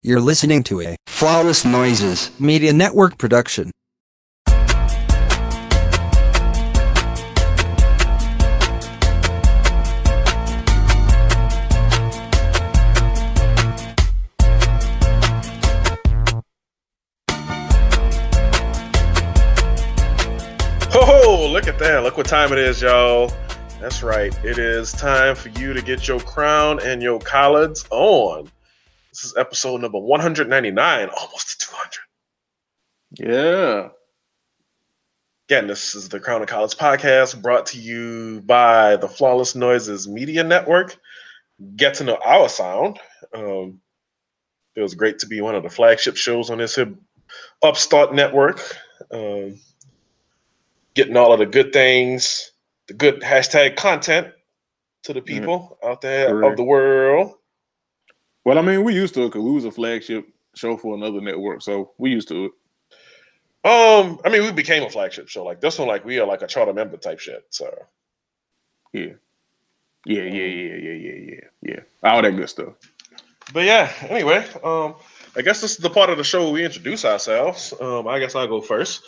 You're listening to a Flawless Noises Media Network production. Ho, look at that. Look what time it is, y'all. That's right. It is time for you to get your crown and your collards on. This is episode number 199, almost to 200. Yeah. Again, this is the Crown of College podcast brought to you by the Flawless Noises Media Network. Get to know our sound. It was great to be one of the flagship shows on this here upstart network. Getting all of the good things, the good hashtag content to the people out there of the world. Well, I mean, we used to it because we was a flagship show for another network, so we used to it. I mean, we became a flagship show. Like this one, like we are like a charter member type shit. So, yeah, all that good stuff. But yeah, anyway, I guess this is the part of the show where we introduce ourselves. I guess I'll go first.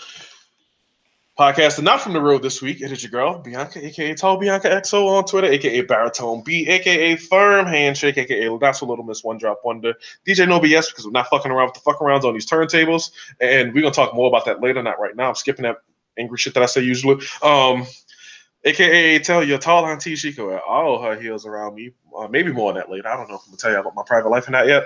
Podcast and not from the road this week. It is your girl, Bianca, a.k.a. TallBiancaXO on Twitter, a.k.a. BaritoneB, a.k.a. Firm Handshake, a.k.a. That's a Little Miss One Drop Wonder. DJ No BS, because we're not fucking around with the fuck-arounds on these turntables. And we're going to talk more about that later, not right now. I'm skipping that angry shit that I say usually. A.k.a. Tell Your Tall Auntie she can wear all her heels around me. Maybe more on that later. I don't know if I'm going to tell you about my private life or not yet.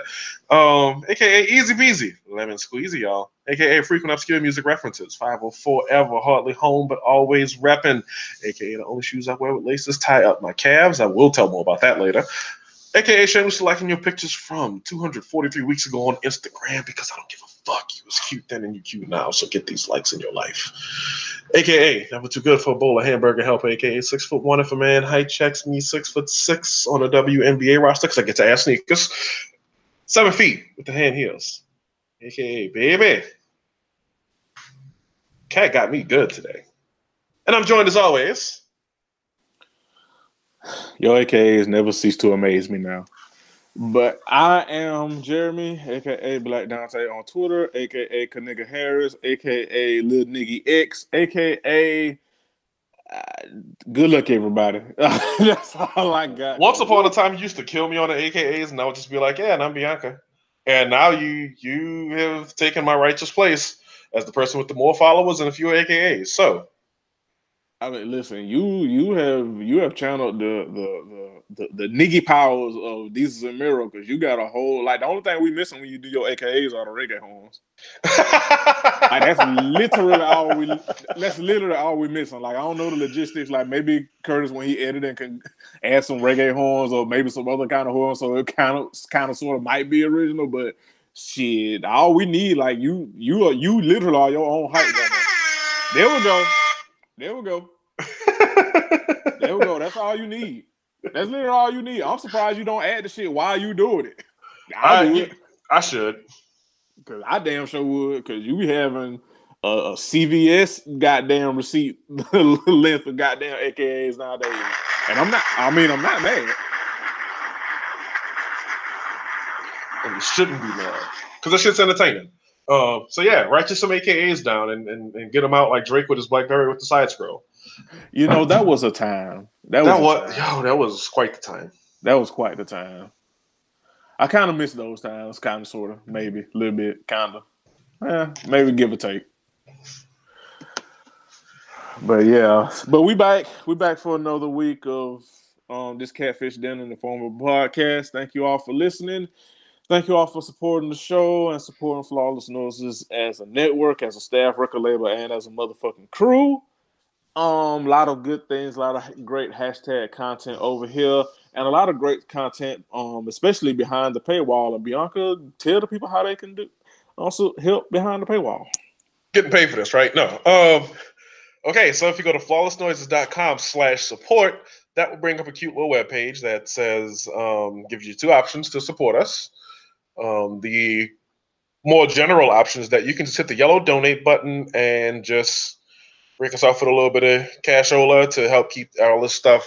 A.k.a. Easy Beasy, Lemon Squeezy, y'all. A.k.a. Frequent Obscure Music References, 504 Ever, Hardly Home, But Always Reppin'. A.k.a. The Only Shoes I Wear With Laces Tie Up My Calves. I will tell more about that later. A.k.a. shamelessly liking your pictures from 243 weeks ago on Instagram because I don't give a fuck. You was cute then and you cute now, so get these likes in your life. A.k.a. never too good for a bowl of hamburger help. A.k.a. 6'1" if a man height checks me 6'6" on a WNBA roster because I get to ass sneakers. 7 feet with the hand heels. A.k.a. baby. Cat got me good today. And I'm joined as always. Your AKAs never cease to amaze me now. But I am Jeremy, a.k.a. Black Dante on Twitter, a.k.a. Kaniga Harris, a.k.a. Lil Niggy X, a.k.a. Good luck, everybody. That's all I got. Once upon a time, you used to kill me on the AKAs, and I would just be like, yeah, and I'm Bianca. And now you have taken my righteous place as the person with the more followers and a few AKAs. So... I mean, listen. You have channeled the niggy powers of Desus and Mero because you got a whole like the only thing we missing when you do your AKAs are the reggae horns. Like, that's literally all we missing. Like I don't know the logistics. Like maybe Curtis when he edited can add some reggae horns or maybe some other kind of horns, so it kind of sort of might be original. But shit, all we need like you literally are your own hype right now. There we go. There we go. That's all you need. That's literally all you need. I'm surprised you don't add the shit while you doing it. I should. Because I damn sure would. Because you be having a CVS goddamn receipt length of goddamn AKAs nowadays. And I'm not mad. And it shouldn't be mad. Because that shit's entertaining. So yeah, write you some AKAs down and get them out like Drake with his BlackBerry with the side scroll. You know that was a time. That was quite the time. I kind of miss those times, kind of, sort of, maybe a little bit, kind of, maybe give or take. But yeah, we back for another week of this Catfish Den in the form of podcast. Thank you all for listening. Thank you all for supporting the show and supporting Flawless Noises as a network, as a staff, record label, and as a motherfucking crew. A lot of good things, a lot of great hashtag content over here, and a lot of great content, especially behind the paywall. And Bianca, tell the people how they can do also help behind the paywall. Getting paid for this, right? No. Okay, so if you go to flawlessnoises.com/support, that will bring up a cute little webpage that says gives you two options to support us. The more general options that you can just hit the yellow donate button and just break us off with a little bit of cashola to help keep all this stuff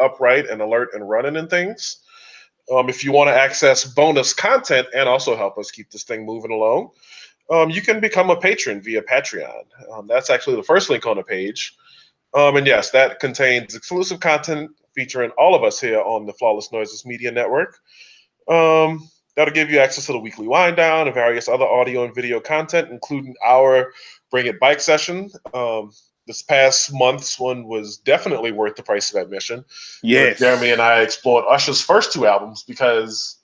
upright and alert and running and things. If you want to access bonus content and also help us keep this thing moving along, you can become a patron via Patreon. That's actually the first link on the page. And yes, that contains exclusive content featuring all of us here on the Flawless Noises Media Network. That'll give you access to the weekly wind down and various other audio and video content, including our Bring It Bike session. This past month's one was definitely worth the price of admission. Yes. Jeremy and I explored Usher's first two albums because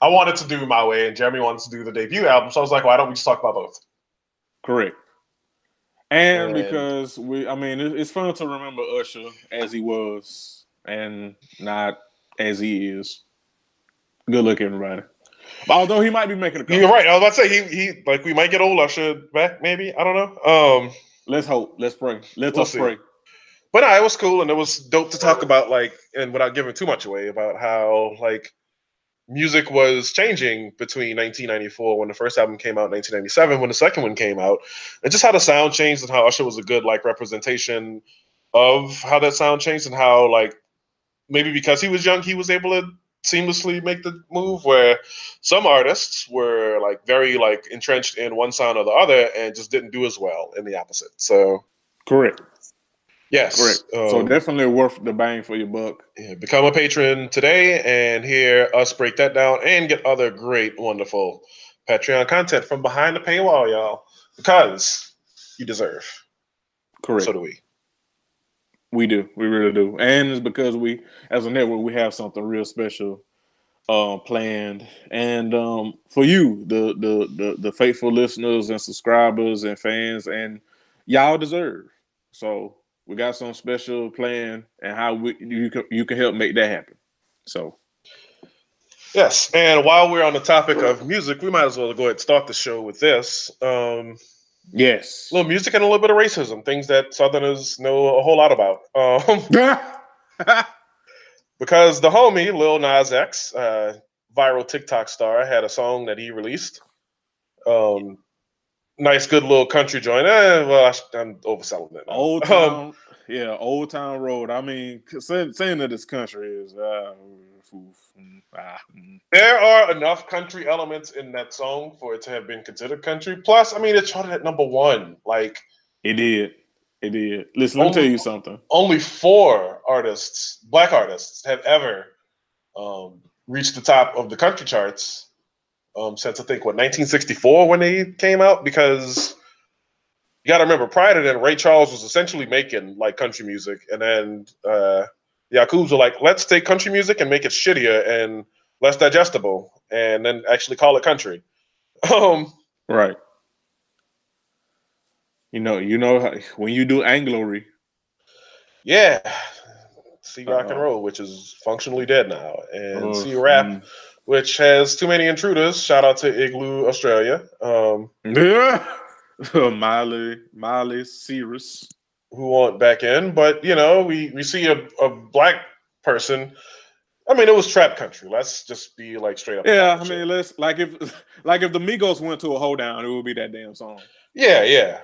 I wanted to do My Way and Jeremy wanted to do the debut album. So I was like, why don't we just talk about both? Correct. And because it's fun to remember Usher as he was and not as he is. Good luck, everybody. Although he might be making a comeback. You're right. I was about to say he like we might get old Usher back, maybe. I don't know. Let's hope. Let's pray. Let's pray. But no, it was cool and it was dope to talk about, like, and without giving too much away, about how like music was changing between 1994 when the first album came out, 1997 when the second one came out, and just how the sound changed and how Usher was a good like representation of how that sound changed and how like maybe because he was young he was able to seamlessly make the move where some artists were like very like entrenched in one sound or the other and just didn't do as well in the opposite. So correct. Yes. Correct. So definitely worth the bang for your buck. Yeah, become a patron today and hear us break that down and get other great, wonderful Patreon content from behind the paywall, y'all, because you deserve. Correct. So do we. We do. We really do. And it's because we, as a network, we have something real special planned. And for you, the faithful listeners and subscribers and fans, and y'all deserve. So we got some special plan and how you can help make that happen. So, yes. And while we're on the topic of music, we might as well go ahead and start the show with this. Yes. A little music and a little bit of racism, things that Southerners know a whole lot about. Because the homie, Lil Nas X, viral TikTok star, had a song that he released. Nice, good little country joint. I'm overselling it now. Old Town Road. I mean, saying that it's country is... There are enough country elements in that song for it to have been considered country. Plus, I mean, it charted at number one. Like it did. It did. Listen, let me tell you something. Only four artists, black artists, have ever reached the top of the country charts. Since I think, 1964 when they came out? Because you got to remember, prior to then, Ray Charles was essentially making, like, country music. And then the Yakubs were like, let's take country music and make it shittier and less digestible. And then actually call it country. Right. You know when you do Anglery. Yeah. See rock and roll, which is functionally dead now. And see rap. Which has too many intruders. Shout out to Igloo Australia. Miley Cyrus, who want back in, but you know we see a black person. I mean, it was trap country. Let's just be like straight up. Yeah, I mean, if the Migos went to a hold down, it would be that damn song. Yeah.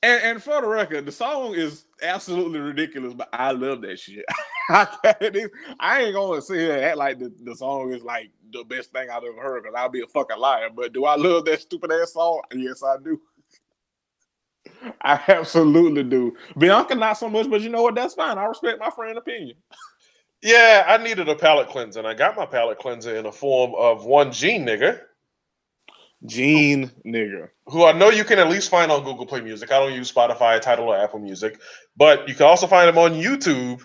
And for the record, the song is absolutely ridiculous, but I love that shit. I ain't gonna sit here and act like the song is like the best thing I've ever heard because I'll be a fucking liar. But do I love that stupid ass song? Yes, I do. I absolutely do. Bianca, not so much, but you know what? That's fine. I respect my friend's opinion. Yeah, I needed a palate cleanser, and I got my palate cleanser in the form of one Gene Nigger. Gene Nigger, who I know you can at least find on Google Play Music. I don't use Spotify, Tidal, or Apple Music, but you can also find him on YouTube.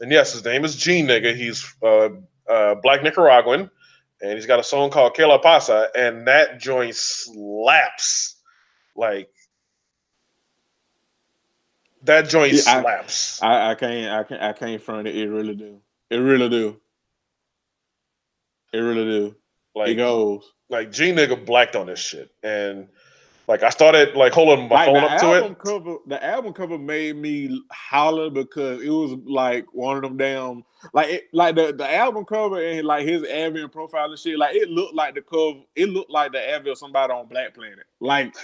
And yes, his name is Gene Nigger. He's black Nicaraguan, and he's got a song called Que La Pasa, and that joint slaps. Like that joint slaps. I can't front it. It really do. Like it goes. Like Gene Nigger blacked on this shit, and like I started like holding my phone up to it. The album cover made me holler because it was like one of them damn the album cover and like his Advil and profile and shit. Like it looked like the cover. It looked like the Advil of somebody on Black Planet. Like,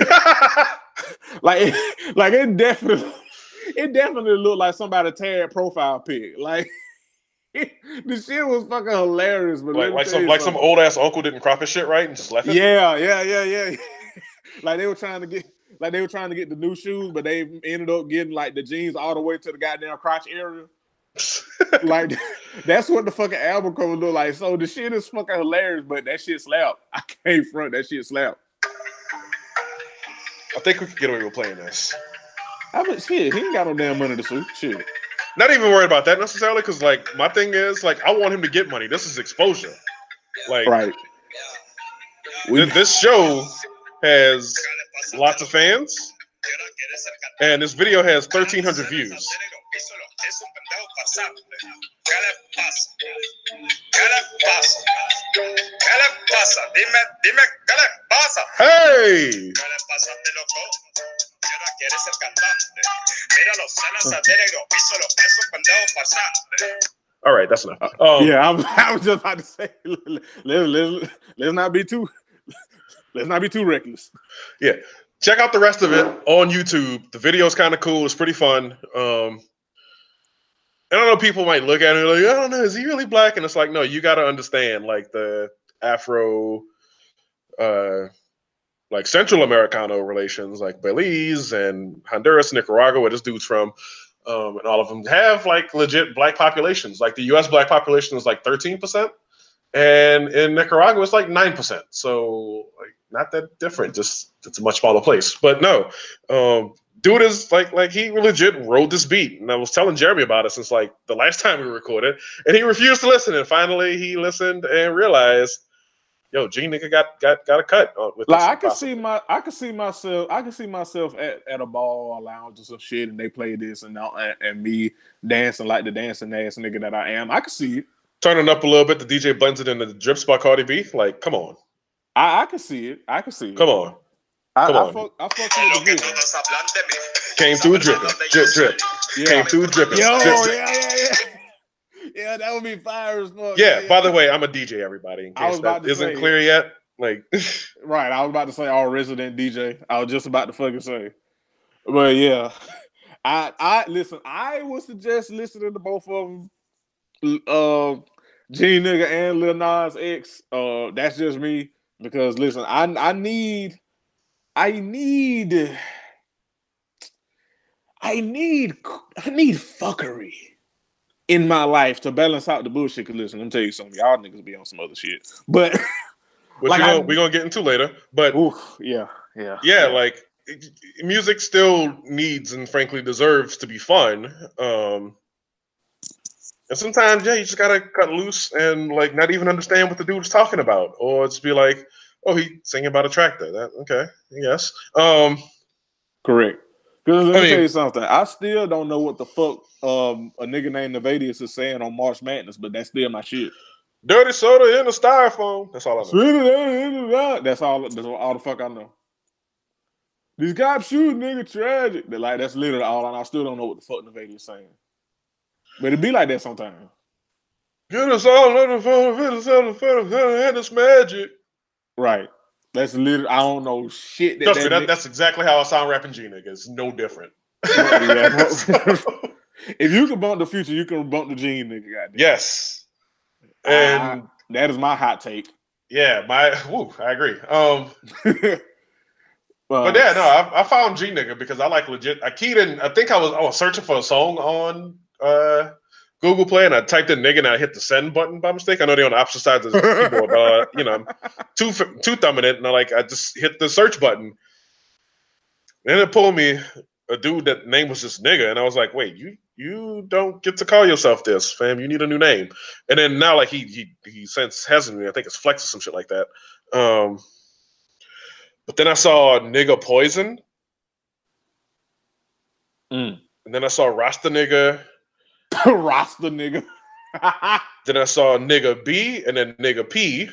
it definitely looked like somebody tagged profile pic. Like The shit was fucking hilarious. But like some old ass uncle didn't crop his shit right and just left it. Yeah. Like they were trying to get the new shoes, but they ended up getting like the jeans all the way to the goddamn crotch area. Like that's what the fucking album cover look like. So the shit is fucking hilarious, but that shit slapped. I can't front, that shit slapped. I think we could get away with playing this. I mean, shit, he ain't got no damn money to sue. Shit. Not even worried about that necessarily, because like my thing is like I want him to get money. This is exposure. Like right. This show has lots of fans, and this video has 1,300 views. Hey! All right, that's enough. Yeah, I was just about to say, let's not be too reckless. Yeah, check out the rest of it on YouTube. The video's kind of cool. It's pretty fun. I don't know. People might look at it like, I don't know, is he really black? And it's like, no, you got to understand, like the Afro, like Central Americano relations, like Belize and Honduras, Nicaragua, where this dude's from, and all of them have like legit black populations. Like the U.S. black population is like 13%, and in Nicaragua it's like 9%. So like not that different. Just it's a much smaller place. But no. Dude is like he legit wrote this beat, and I was telling Jeremy about it since like the last time we recorded, and he refused to listen. And finally, he listened and realized, yo, Gene Nigger got a cut. With like I could see myself at a ball lounge or some shit, and they play this, and me dancing like the dancing ass nigga that I am. I could see it turning up a little bit. The DJ blends it in the drips by Cardi B. Like, come on, I could see it. Come on. I fuck with the came through dripping, drip. Yeah. Came through dripping. Yo, yeah. Yeah, that would be fire as fuck. Yeah. By the way, I'm a DJ, everybody. In case that isn't clear yet, like. Right. I was about to say all resident DJ. I was just about to fucking say, but yeah, I listen. I would suggest listening to both of them, Gene Nigger and Lil Nas X. That's just me because listen, I need fuckery in my life to balance out the bullshit. Cause listen, let me tell you something. Y'all niggas be on some other shit, but which like we're gonna get into later. But oof, yeah. Like music still needs and frankly deserves to be fun. And sometimes, yeah, you just gotta cut loose and like not even understand what the dude's talking about, or just be like, oh, he's singing about a tractor. That okay? Yes. Correct. Because let me tell you something. I still don't know what the fuck a nigga named Navadeus is saying on March Madness, but that's still my shit. Dirty soda in the styrofoam. That's all I know. That's all the fuck I know. These cops shooting nigga tragic. They're like that's literally all, and I still don't know what the fuck Navadeus is saying. But it be like that sometimes. Get us all on the phone. Get us on the phone. And it's magic. Right. That's literally, I don't know shit. That's exactly how I sound rapping Gene Nigger. It's no different. Yeah, so, if you can bump the future, you can bump the Gene Nigger. Goddamn. Yes. And that is my hot take. Yeah, I agree. But yeah, no, I found Gene Nigger because I like legit. I keyed in, I think I was searching for a song on Google Play, and I typed in nigga and I hit the send button by mistake. I know they're on the opposite sides of the keyboard, but I'm two thumbing it, and I just hit the search button. And it pulled me a dude that name was just nigga, and I was like, wait, you don't get to call yourself this, fam. You need a new name. And then now, like he since hasn't me. I think it's Flex or some shit like that. But then I saw Nigga Poison, and then I saw Rasta Nigga. Rasta Nigger. Then I saw Nigga B and then Nigga P.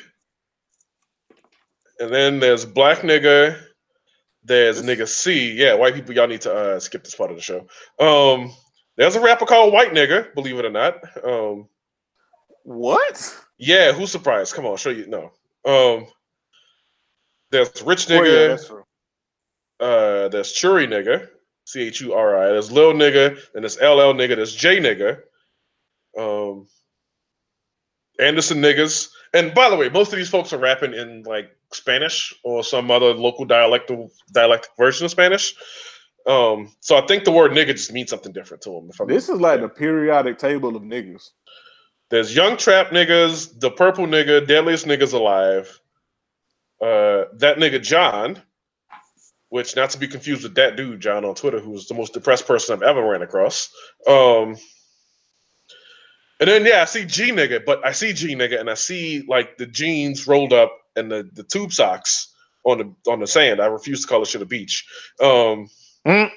And then there's Black Nigger. There's Nigga C. Yeah, white people, y'all need to skip this part of the show. There's a rapper called White Nigger, believe it or not. What? Yeah, who's surprised? Come on, show you. No. There's Rich Nigger. Oh, yeah, that's true. There's Churi Nigger. Churi. There's Lil Nigger, and there's LL Nigger, there's J Nigger. Anderson niggas. And by the way, most of these folks are rapping in like Spanish or some other local dialectic version of Spanish. So I think the word nigga just means something different to them. This is like the periodic table of niggas. There's Young Trap niggas, the Purple nigga, Deadliest Niggas Alive, that nigga John, which not to be confused with that dude John on Twitter, who was the most depressed person I've ever ran across. And then, yeah, I see G nigga, but I see G nigga and I see like the jeans rolled up and the tube socks on the sand. I refuse to call it shit a beach. My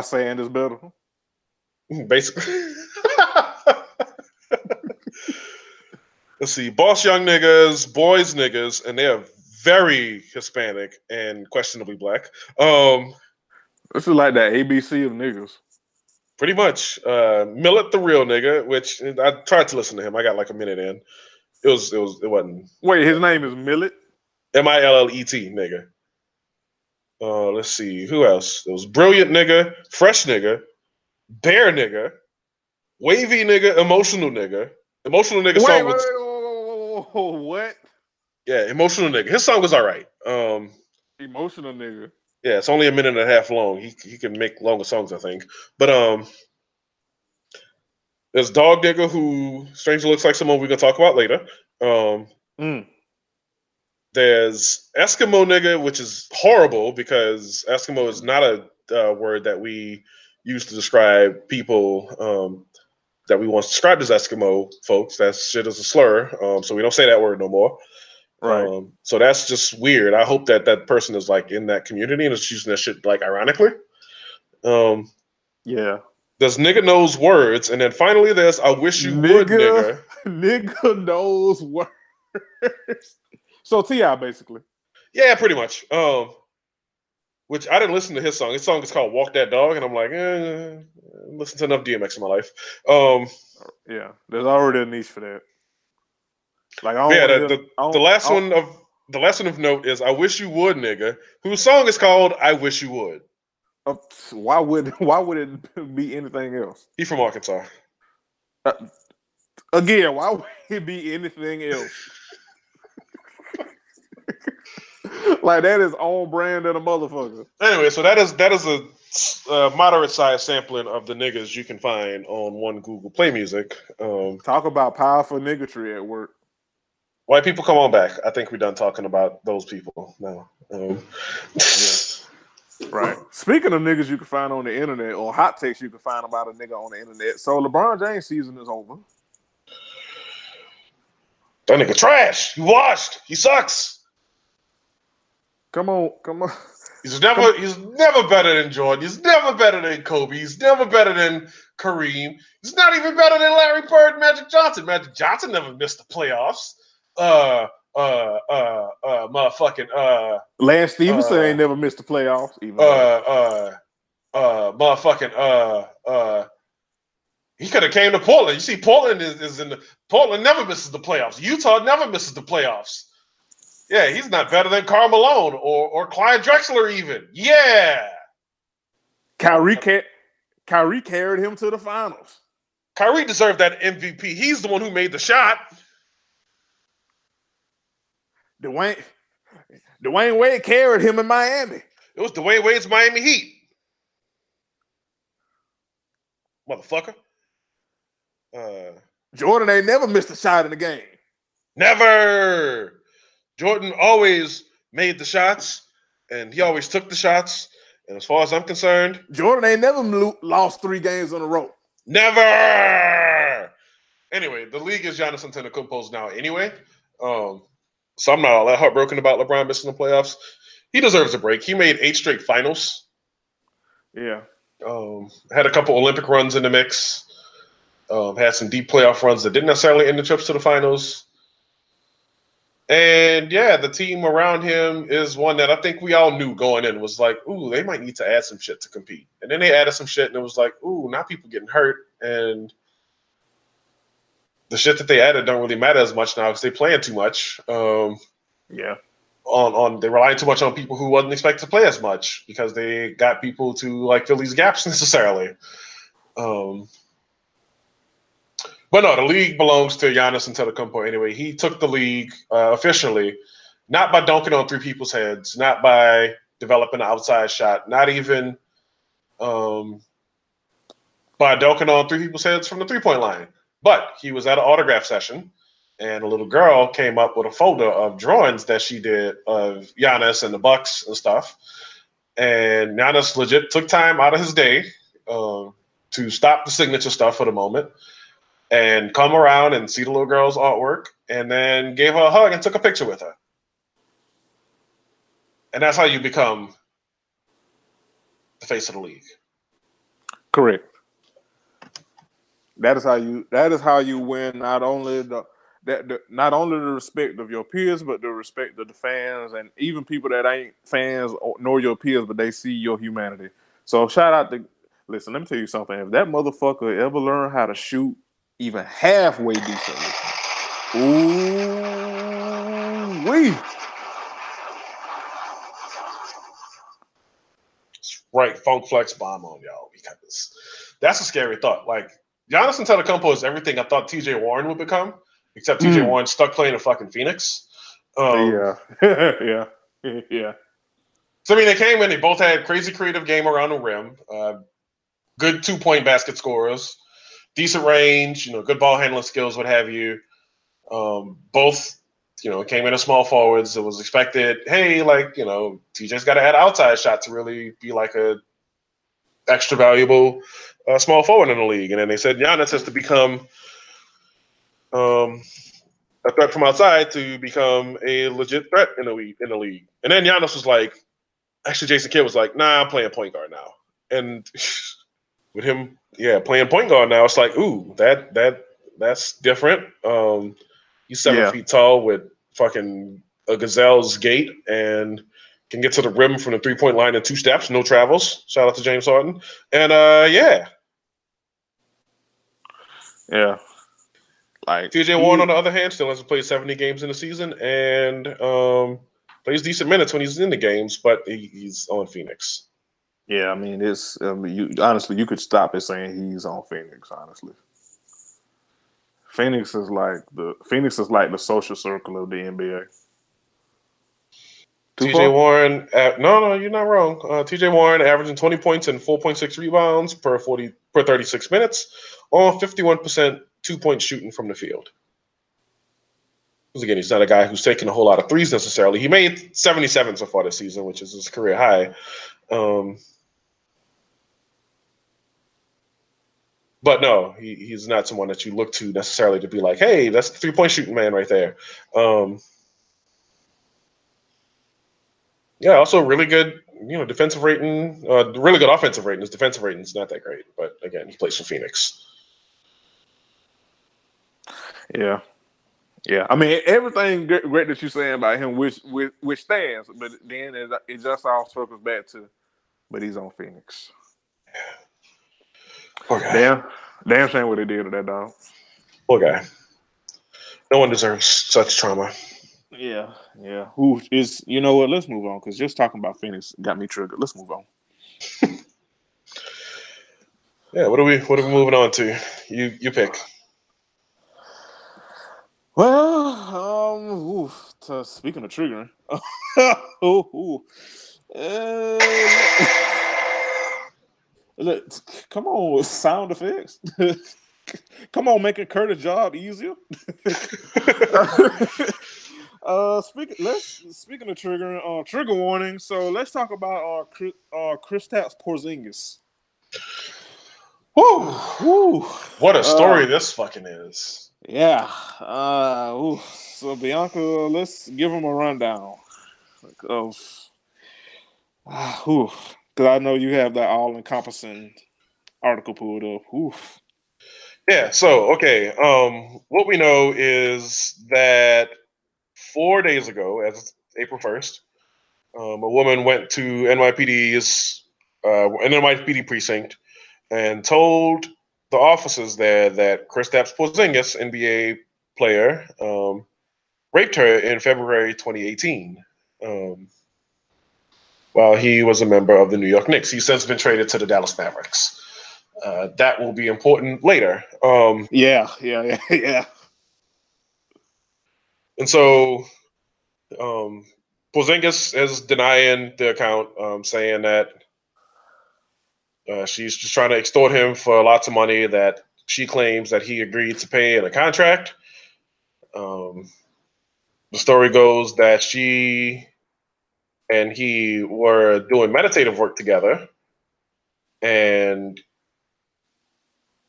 sand is better. Basically. Let's see, Boss Young niggas, Boys niggas, and they are very Hispanic and questionably black. This is like the ABC of niggas. Pretty much. Millet the Real nigga, which I tried to listen to him. I got like a minute in. It wasn't. Wait, his name is Millet? Millet nigga. Let's see, who else? It was Brilliant nigga, Fresh nigga, Bear nigga, Wavy nigga, Emotional nigga. Emotional nigga song was... What? Yeah, Emotional nigga. His song was all right. Emotional nigga. Yeah, it's only a minute and a half long. He can make longer songs, I think. But there's Dog nigga, who strangely looks like someone we're going to talk about later. There's Eskimo nigga, which is horrible because Eskimo is not a word that we use to describe people that we once described as Eskimo folks. That shit is a slur, so we don't say that word no more. Right. So that's just weird. I hope that that person is like in that community and is using that shit like ironically. Yeah. There's nigga knows words, and then finally there's I wish you would nigga. Nigga knows words. So T.I. basically. Yeah, pretty much. Which I didn't listen to his song. His song is called Walk That Dog, and I'm like, listen to enough DMX in my life. Yeah, there's already a niche for that. Like, the last one of note is I Wish You Would nigga, whose song is called I Wish You Would. Why would it be anything else? He's from Arkansas. Again, why would it be anything else? Like, that is on brand and a motherfucker. Anyway, so that is a moderate-sized sampling of the niggas you can find on one Google Play Music. Talk about powerful niggatry at work. White people, come on back. I think we're done talking about those people now. Yeah. Right. Speaking of niggas you can find on the internet, or hot takes you can find about a nigga on the internet, so LeBron James season is over. That nigga trash. He washed. He sucks. Come on. He's never better than Jordan. He's never better than Kobe. He's never better than Kareem. He's not even better than Larry Bird and Magic Johnson. Magic Johnson never missed the playoffs. Motherfucking Lance Stevenson ain't never missed the playoffs. Even motherfucking he could have came to Portland. You see, Portland Portland never misses the playoffs. Utah never misses the playoffs. Yeah, he's not better than Karl Malone or Clyde Drexler even. Yeah. Kyrie carried him to the finals. Kyrie deserved that MVP. He's the one who made the shot. Dwyane Wade carried him in Miami. It was Dwyane Wade's Miami Heat. Motherfucker. Jordan ain't never missed a shot in the game. Never. Jordan always made the shots, and he always took the shots. And as far as I'm concerned, Jordan ain't never lost 3 games in a row. Never! Anyway, the league is Giannis Antetokounmpo's now anyway. So I'm not all that heartbroken about LeBron missing the playoffs. He deserves a break. He made 8 straight finals. Yeah. Had a couple Olympic runs in the mix. Had some deep playoff runs that didn't necessarily end the trips to the finals. And yeah, the team around him is one that I think we all knew going in was like, ooh, they might need to add some shit to compete. And then they added some shit and it was like, ooh, now people getting hurt. And the shit that they added don't really matter as much now because they playing too much. Yeah. They relying too much on people who wasn't expected to play as much because they got people to like fill these gaps necessarily. But no, the league belongs to Giannis Antetokounmpo anyway. He took the league officially, not by dunking on three people's heads, not by developing an outside shot, not even by dunking on three people's heads from the three-point line. But he was at an autograph session, and a little girl came up with a folder of drawings that she did of Giannis and the Bucks and stuff. And Giannis legit took time out of his day to stop the signature stuff for the moment and come around and see the little girl's artwork, and then gave her a hug and took a picture with her. And that's how you become the face of the league. Correct. That is how you win not only the respect of your peers, but the respect of the fans, and even people that ain't fans nor your peers, but they see your humanity. So shout out to, listen, let me tell you something. If that motherfucker ever learned how to shoot even halfway decently, ooh-wee. Right, Funk Flex bomb on y'all, because that's a scary thought. Like, Giannis Antetokounmpo is everything I thought T.J. Warren would become, except T.J. Warren stuck playing in fucking Phoenix. Yeah. So, I mean, they came in, they both had crazy creative game around the rim, good two-point basket scorers, decent range, good ball handling skills, what have you. Both, came in as small forwards. It was expected, hey, TJ's got to add outside shot to really be like a extra valuable small forward in the league. And then they said Giannis has to become a threat from outside to become a legit threat in the league. And then Giannis was like, actually Jason Kidd was like, nah, I'm playing point guard now. And with him, playing point guard now, it's like, ooh, that's different. He's 7 feet tall with fucking a gazelle's gait and can get to the rim from the three-point line in two steps, no travels. Shout out to James Harden. And, Yeah. Like T.J. Warren, on the other hand, still hasn't played 70 games in the season and plays decent minutes when he's in the games, but he's on Phoenix. Yeah, I mean, you could stop it saying he's on Phoenix. Honestly, Phoenix is like the social circle of the NBA. T.J. Warren, no, you're not wrong. T.J. Warren averaging 20 points and 4.6 rebounds per 36 minutes, on 51% 2-point shooting from the field. Because again, he's not a guy who's taking a whole lot of threes necessarily. He made 77 so far this season, which is his career high. But no, he's not someone that you look to necessarily to be like, hey, that's the three-point shooting man right there. Also really good, defensive rating, really good offensive rating. His defensive rating is not that great, but again, he plays for Phoenix. Yeah. I mean, everything great that you're saying about him, which stands, but then it just all circles back to, but he's on Phoenix. Poor guy. Damn shame what they did to that dog. Poor guy. No one deserves such trauma. Yeah. Who is? You know what? Let's move on, because just talking about Phoenix got me triggered. Let's move on. Yeah. What are we moving on to? You pick. Well, speaking of triggering, look, come on with sound effects. Come on, making Curtis' job easier. Speaking of triggering, trigger warning. So let's talk about Kristaps Porzingis. Woo! What a story this fucking is. Yeah. So Bianca, let's give him a rundown. Because I know you have that all-encompassing article pulled up. Oof. Yeah. So okay. What we know is that 4 days ago, as April 1st, a woman went to an NYPD precinct and told the officers there that Kristaps Porzingis, NBA player, raped her in February 2018 while he was a member of the New York Knicks. He's since been traded to the Dallas Mavericks. that will be important later. Yeah. And so Porzingis is denying the account, saying that she's just trying to extort him for lots of money that she claims that he agreed to pay in a contract. The story goes that she and he were doing meditative work together, and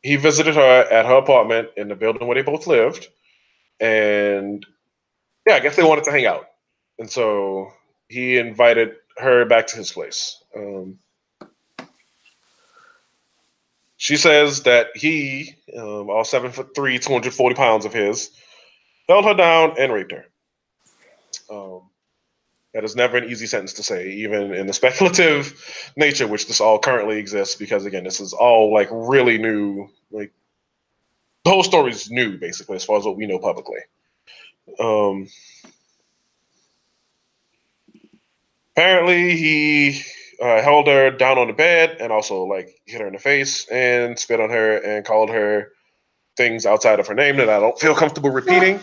he visited her at her apartment in the building where they both lived, and I guess they wanted to hang out. And so he invited her back to his place. She says that he, all 7'3", 240 pounds of his, held her down and raped her. That is never an easy sentence to say, even in the speculative nature, which this all currently exists, because, again, this is all, like, really new. Like, the whole story is new, basically, as far as what we know publicly. Apparently, he held her down on the bed and also, like, hit her in the face and spit on her and called her things outside of her name that I don't feel comfortable repeating.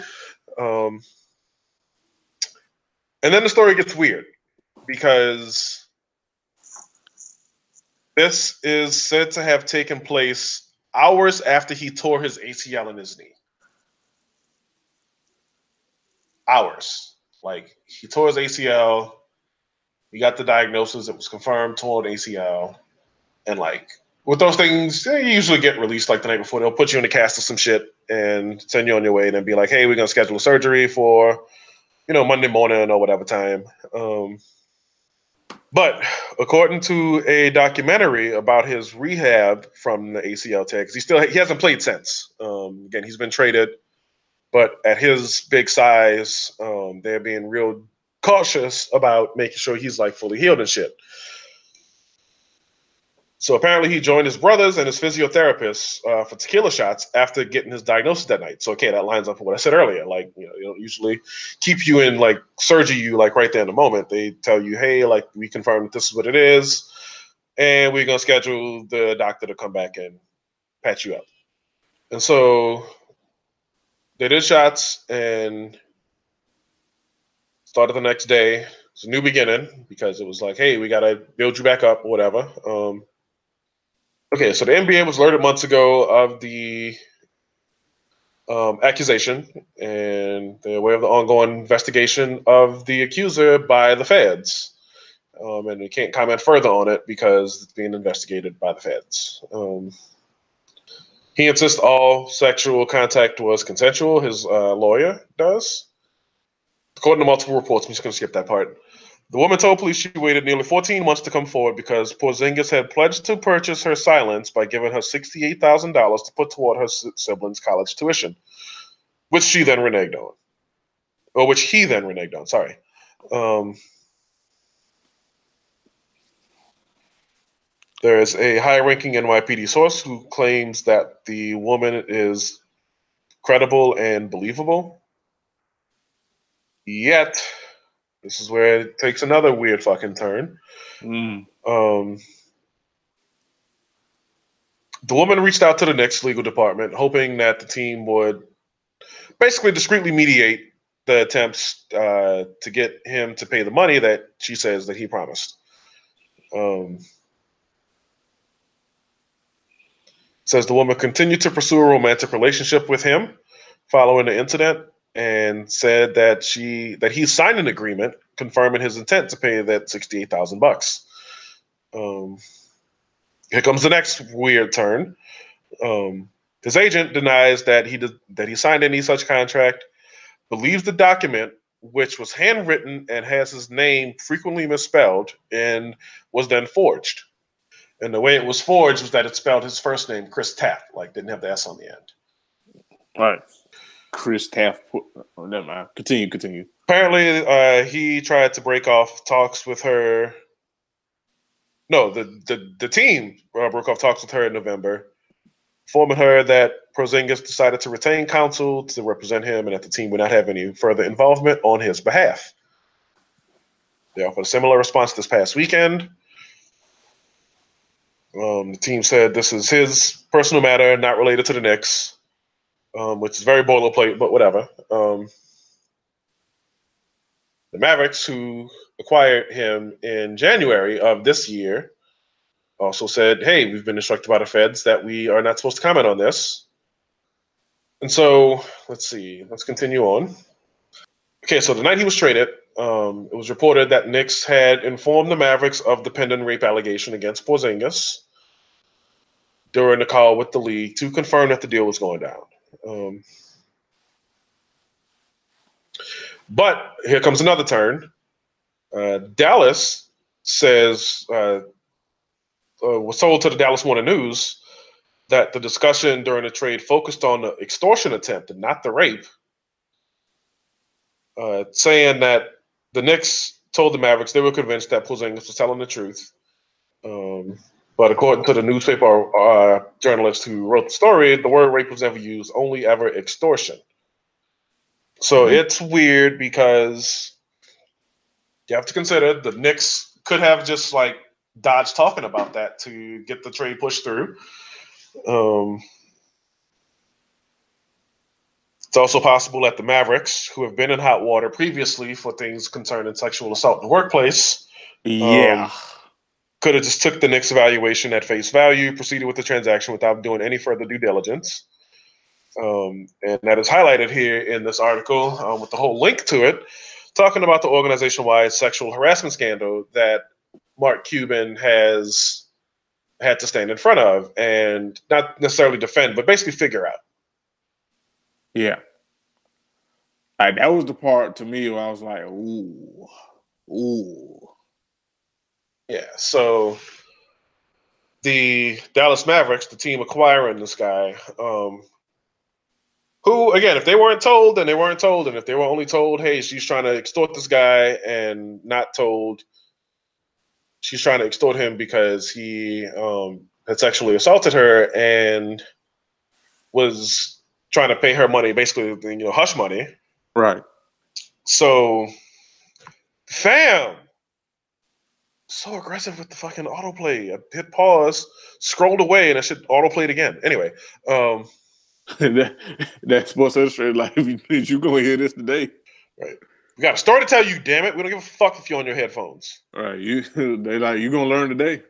And then the story gets weird, because this is said to have taken place hours after he tore his ACL in his knee. Hours. Like, he tore his ACL, he got the diagnosis, it was confirmed, torn ACL, and, like, with those things, they usually get released, like, the night before. They'll put you in a cast or some shit and send you on your way and then be like, hey, we're going to schedule surgery for, you know, Monday morning or whatever time. But according to a documentary about his rehab from the ACL tear, because he hasn't played since. Again, he's been traded, but at his big size, they're being real cautious about making sure he's, like, fully healed and shit. So apparently he joined his brothers and his physiotherapist for tequila shots after getting his diagnosis that night. So, okay, that lines up with what I said earlier. Like, you know, they don't usually keep you in, like, surgery you, like, right there in the moment. They tell you, hey, like, we confirmed that this is what it is, and we're going to schedule the doctor to come back and patch you up. And so they did shots and started the next day. It's a new beginning, because it was like, hey, we got to build you back up or whatever. Okay, so the NBA was alerted months ago of the accusation, and they're aware of the ongoing investigation of the accuser by the feds. And they can't comment further on it because it's being investigated by the feds. He insists all sexual contact was consensual, his lawyer does. According to multiple reports, I'm just going to skip that part. The woman told police she waited nearly 14 months to come forward because Porzingis had pledged to purchase her silence by giving her $68,000 to put toward her siblings' college tuition, which she then reneged on. Or which he then reneged on, sorry. There is a high-ranking NYPD source who claims that the woman is credible and believable. Yet... this is where it takes another weird fucking turn. The woman reached out to the Knicks legal department, hoping that the team would basically discreetly mediate the attempts to get him to pay the money that she says that he promised. Says the woman continued to pursue a romantic relationship with him following the incident, and said that he signed an agreement confirming his intent to pay that $68,000. Here comes the next weird turn. His agent denies that he signed any such contract, believes the document, which was handwritten and has his name frequently misspelled, and was then forged. And the way it was forged was that it spelled his first name, Kristaps, like didn't have the S on the end. All right. Kristaps, oh, never mind. Continue. Apparently, he tried to break off talks with her. No, the team broke off talks with her in November, informing her that Porzingis decided to retain counsel to represent him and that the team would not have any further involvement on his behalf. They offered a similar response this past weekend. The team said this is his personal matter, not related to the Knicks, which is very boilerplate, but whatever. The Mavericks, who acquired him in January of this year, also said, hey, we've been instructed by the feds that we are not supposed to comment on this. And so let's see, let's continue on. Okay, so the night he was traded, it was reported that Knicks had informed the Mavericks of the pending rape allegation against Porzingis during the call with the league to confirm that the deal was going down. But here comes another turn. Dallas says, was told to the Dallas Morning News that the discussion during the trade focused on the extortion attempt and not the rape, saying that the Knicks told the Mavericks they were convinced that Porzingis was telling the truth. But according to the newspaper journalist who wrote the story, the word rape was never used, only ever extortion. So it's weird because you have to consider the Knicks could have just like dodged talking about that to get the trade pushed through. It's also possible that the Mavericks, who have been in hot water previously for things concerning sexual assault in the workplace, could have just took the Knicks evaluation at face value, proceeded with the transaction without doing any further due diligence. And that is highlighted here in this article with the whole link to it, talking about the organization-wide sexual harassment scandal that Mark Cuban has had to stand in front of and not necessarily defend, but basically figure out. Yeah. That was the part to me where I was like, ooh. Yeah, so the Dallas Mavericks, the team acquiring this guy, who, again, if they weren't told, then they weren't told. And if they were only told, hey, she's trying to extort this guy, and not told she's trying to extort him because he had sexually assaulted her and was trying to pay her money, basically, you know, hush money. Right. So, fam, so aggressive with the fucking autoplay. I hit pause, scrolled away, and I should autoplay it again. Anyway, that's supposed to illustrate, like, did you go hear this today? Right. We got a story to tell you, damn it. We don't give a fuck if you're on your headphones. All right. They like, you're going to learn today.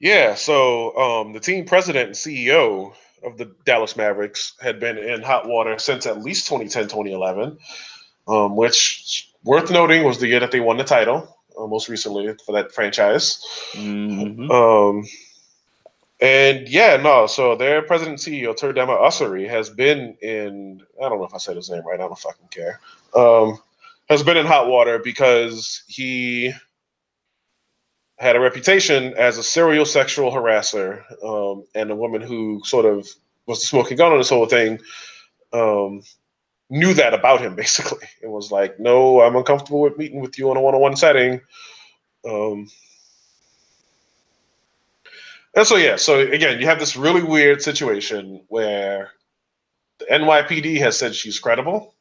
Yeah. So the team president and CEO of the Dallas Mavericks had been in hot water since at least 2010, 2011, which, worth noting, was the year that they won the title, most recently for that franchise. Mm-hmm. And yeah, no, so their president and CEO, Terdema Ussery, has been in, I don't know if I said his name right, I don't fucking care, has been in hot water because he had a reputation as a serial sexual harasser, and a woman who sort of was the smoking gun on this whole thing knew that about him, basically. It was like, no, I'm uncomfortable with meeting with you in a one-on-one setting. And so, yeah, so again, you have this really weird situation where the NYPD has said she's credible.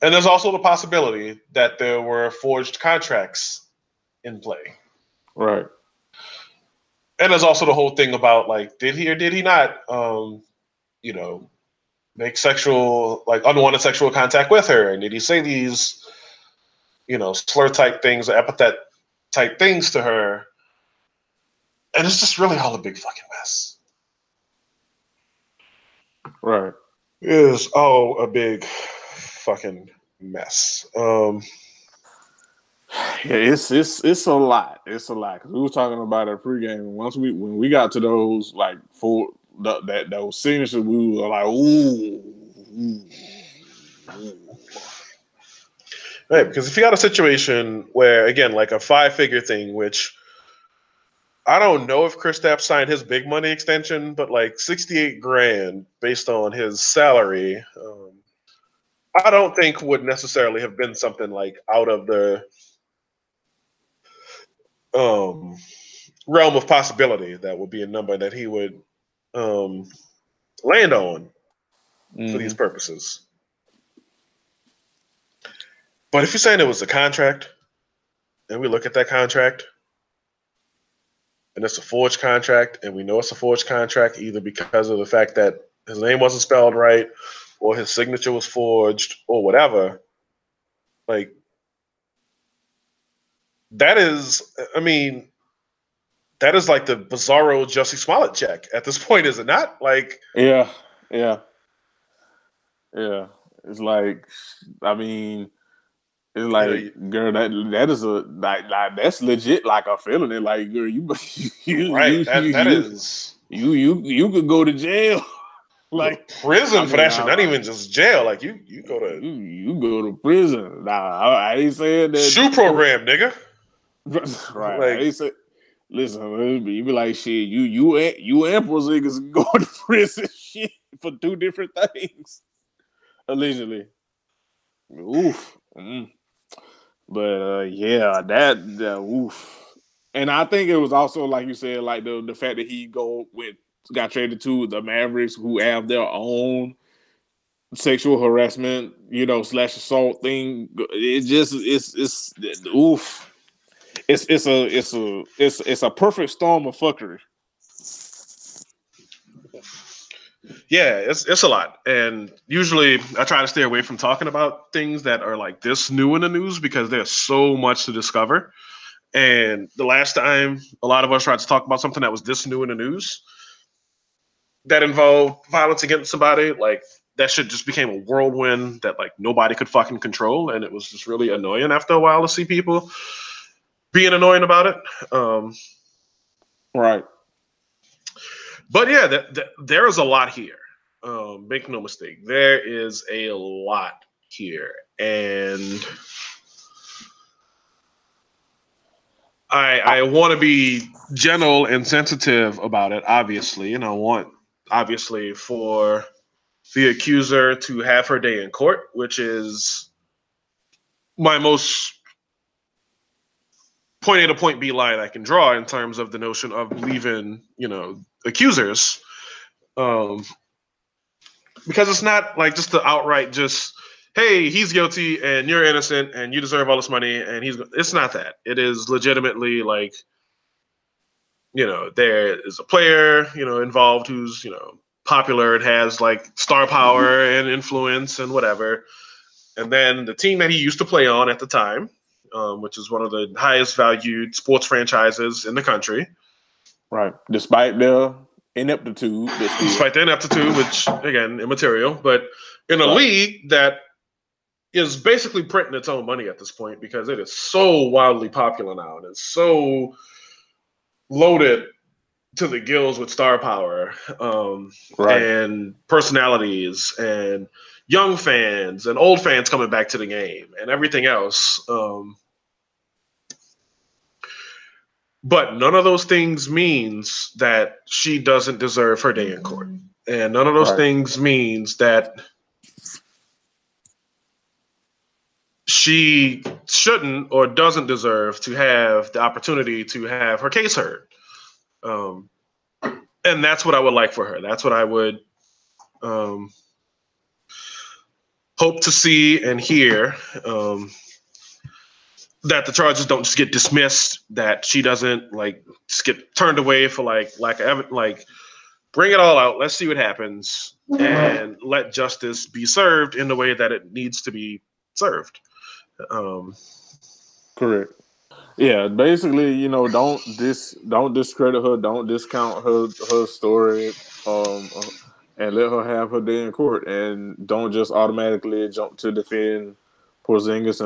And there's also the possibility that there were forged contracts in play. Right. And there's also the whole thing about, like, did he or did he not, you know, make sexual, like, unwanted sexual contact with her? And did he say these, you know, slur-type things or epithet-type things to her? And it's just really all a big fucking mess. Right. It is all a big fucking mess. Yeah, it's a lot. It's a lot. Cause we were talking about our pregame, and once when we got to those like those signatures, we were like, ooh. Right, because if you got a situation where, again, like a 5-figure thing, which I don't know if Kristaps signed his big money extension, but like $68,000 based on his salary, I don't think would necessarily have been something like out of the realm of possibility that would be a number that he would land on for these purposes. But if you're saying it was a contract, and we look at that contract, and it's a forged contract, and we know it's a forged contract either because of the fact that his name wasn't spelled right or his signature was forged or whatever, like, that is, I mean, that is like the bizarro Jussie Smollett check at this point, is it not? Like, yeah. It's like, I mean, it's like, girl, that is a like that's legit, like a feeling. It like, girl, you could go to jail, like prison for that shit. Not even just jail, like you go to prison. Nah, I ain't saying that. Shoe program, nigga. Right. Like, I ain't say, listen, you be like, shit, you and Porzingis go to prison, shit, for two different things, allegedly. Oof. Mm. But yeah, that oof. And I think it was also, like you said, like the fact that he got traded to the Mavericks, who have their own sexual harassment, / assault thing. It just it's oof. It's a perfect storm of fuckery. Yeah, it's a lot. And usually I try to stay away from talking about things that are like this new in the news because there's so much to discover. And the last time a lot of us tried to talk about something that was this new in the news that involved violence against somebody, like that shit just became a whirlwind that like nobody could fucking control. And it was just really annoying after a while to see people being annoying about it. Right. But yeah, there is a lot here. Make no mistake, there is a lot here, and I want to be gentle and sensitive about it, obviously, and I want obviously for the accuser to have her day in court, which is my most point A to point B line I can draw in terms of the notion of leaving, accusers, because it's not like just the outright just, hey, he's guilty and you're innocent and you deserve all this money and it's not that. It is legitimately like, there is a player, involved who's, popular and has like star power and influence and whatever. And then the team that he used to play on at the time, which is one of the highest valued sports franchises in the country. Right. Despite their ineptitude. Despite their ineptitude, which, again, immaterial, but in a league that is basically printing its own money at this point because it is so wildly popular now. And it's so loaded to the gills with star power and personalities and young fans and old fans coming back to the game and everything else. But none of those things means that she doesn't deserve her day in court. And none of those things means that she shouldn't or doesn't deserve to have the opportunity to have her case heard. And that's what I would like for her. That's what I would hope to see and hear, that the charges don't just get dismissed, that she doesn't like just get turned away for like bring it all out. Let's see what happens and let justice be served in the way that it needs to be served. Correct. Yeah, basically, don't discredit her, don't discount her story, and let her have her day in court, and don't just automatically jump to defend Porzingis,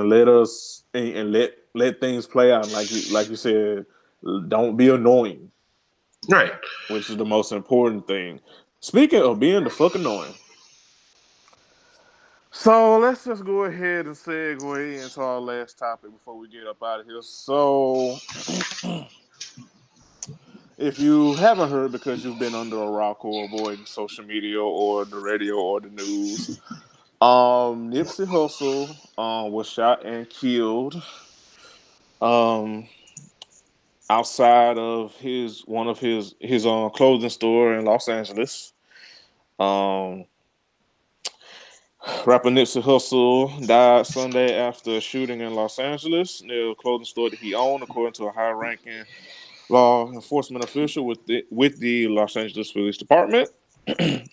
and let things play out. Like you said, don't be annoying. Right. Which is the most important thing. Speaking of being the fuck annoying. So let's just go ahead and segue into our last topic before we get up out of here. So if you haven't heard because you've been under a rock or avoiding social media or the radio or the news, Nipsey Hussle was shot and killed outside of his clothing store in Los Angeles. Rapper Nipsey Hussle died Sunday after a shooting in Los Angeles near a clothing store that he owned, according to a high-ranking law enforcement official with the Los Angeles Police Department.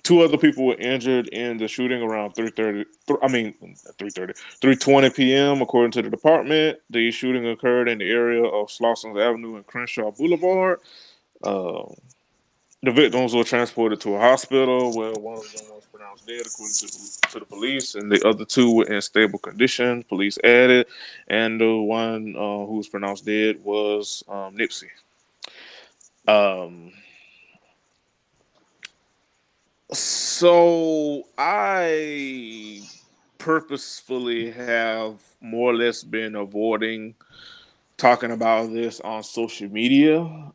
Two other people were injured in the shooting around 3:20 p.m. according to the department. The shooting occurred in the area of Slauson Avenue and Crenshaw Boulevard. The victims were transported to a hospital where one of them was pronounced dead, according to the police, and the other two were in stable condition, police added, and the one who was pronounced dead was Nipsey. So I purposefully have more or less been avoiding talking about this on social media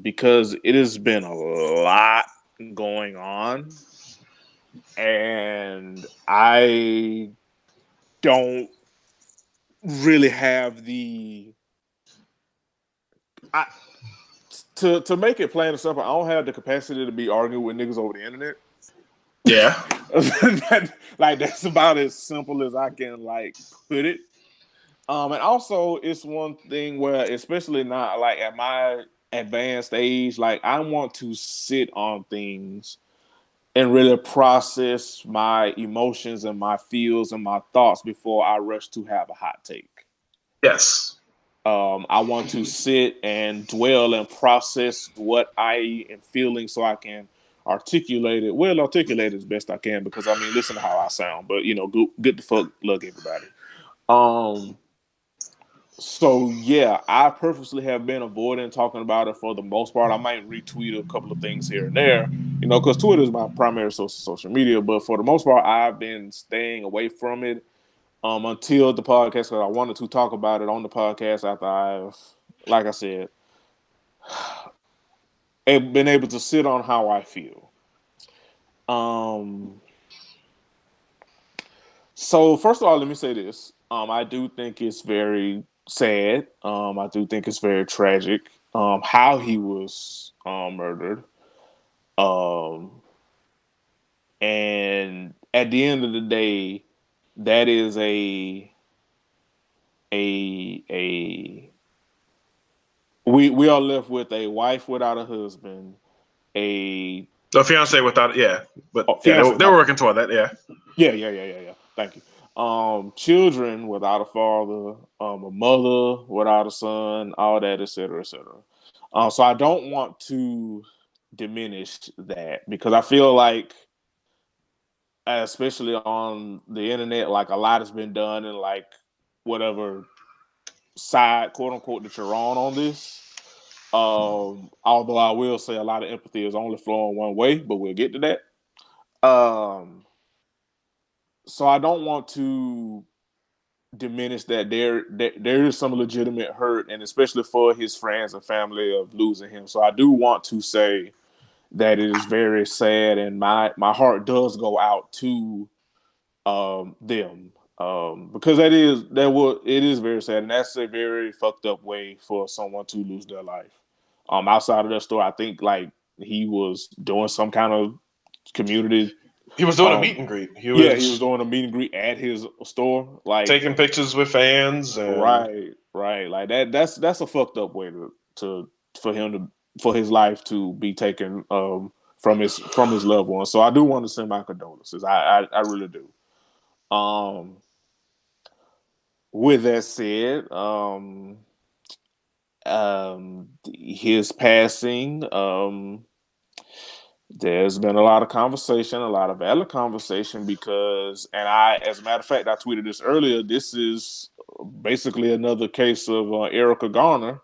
because it has been a lot going on, and I don't really have To make it plain and simple, I don't have the capacity to be arguing with niggas over the internet. Yeah. That's about as simple as I can, put it. And also, it's one thing where, especially not, at my advanced age, I want to sit on things and really process my emotions and my feels and my thoughts before I rush to have a hot take. Yes. I want to sit and dwell and process what I am feeling so I can articulate it. Well, articulate as best I can because, listen to how I sound. But, good to fuck luck, everybody. So, yeah, I purposely have been avoiding talking about it for the most part. I might retweet a couple of things here and there, because Twitter is my primary source of social media. But for the most part, I've been staying away from it. Until the podcast, because I wanted to talk about it on the podcast after I've, like I said, been able to sit on how I feel. So first of all, let me say this. I do think it's very sad. I do think it's very tragic, how he was murdered. And at the end of the day, that is we are left with a wife without a husband, a fiance without, yeah, but yeah, they're working toward that, yeah. Thank you. Children without a father, a mother without a son, all that, etc., etc. So I don't want to diminish that because I feel like, especially on the internet, a lot has been done and whatever side, quote unquote, that you're on this. Although I will say a lot of empathy is only flowing one way, but we'll get to that. So I don't want to diminish that there is some legitimate hurt, and especially for his friends and family of losing him. So I do want to say that it is very sad, and my heart does go out to them because it is very sad, and that's a very fucked up way for someone to lose their life. Outside of that story, I think he was doing some kind of community. He was doing a meet and greet. He was doing a meet and greet at his store, taking pictures with fans. And... Right. That's a fucked up way for his life to be taken from his loved ones. So I do want to send my condolences. I really do. With that said, his passing, there's been a lot of conversation, a lot of valid conversation because, and I, as a matter of fact, I tweeted this earlier, this is basically another case of Erica Garner,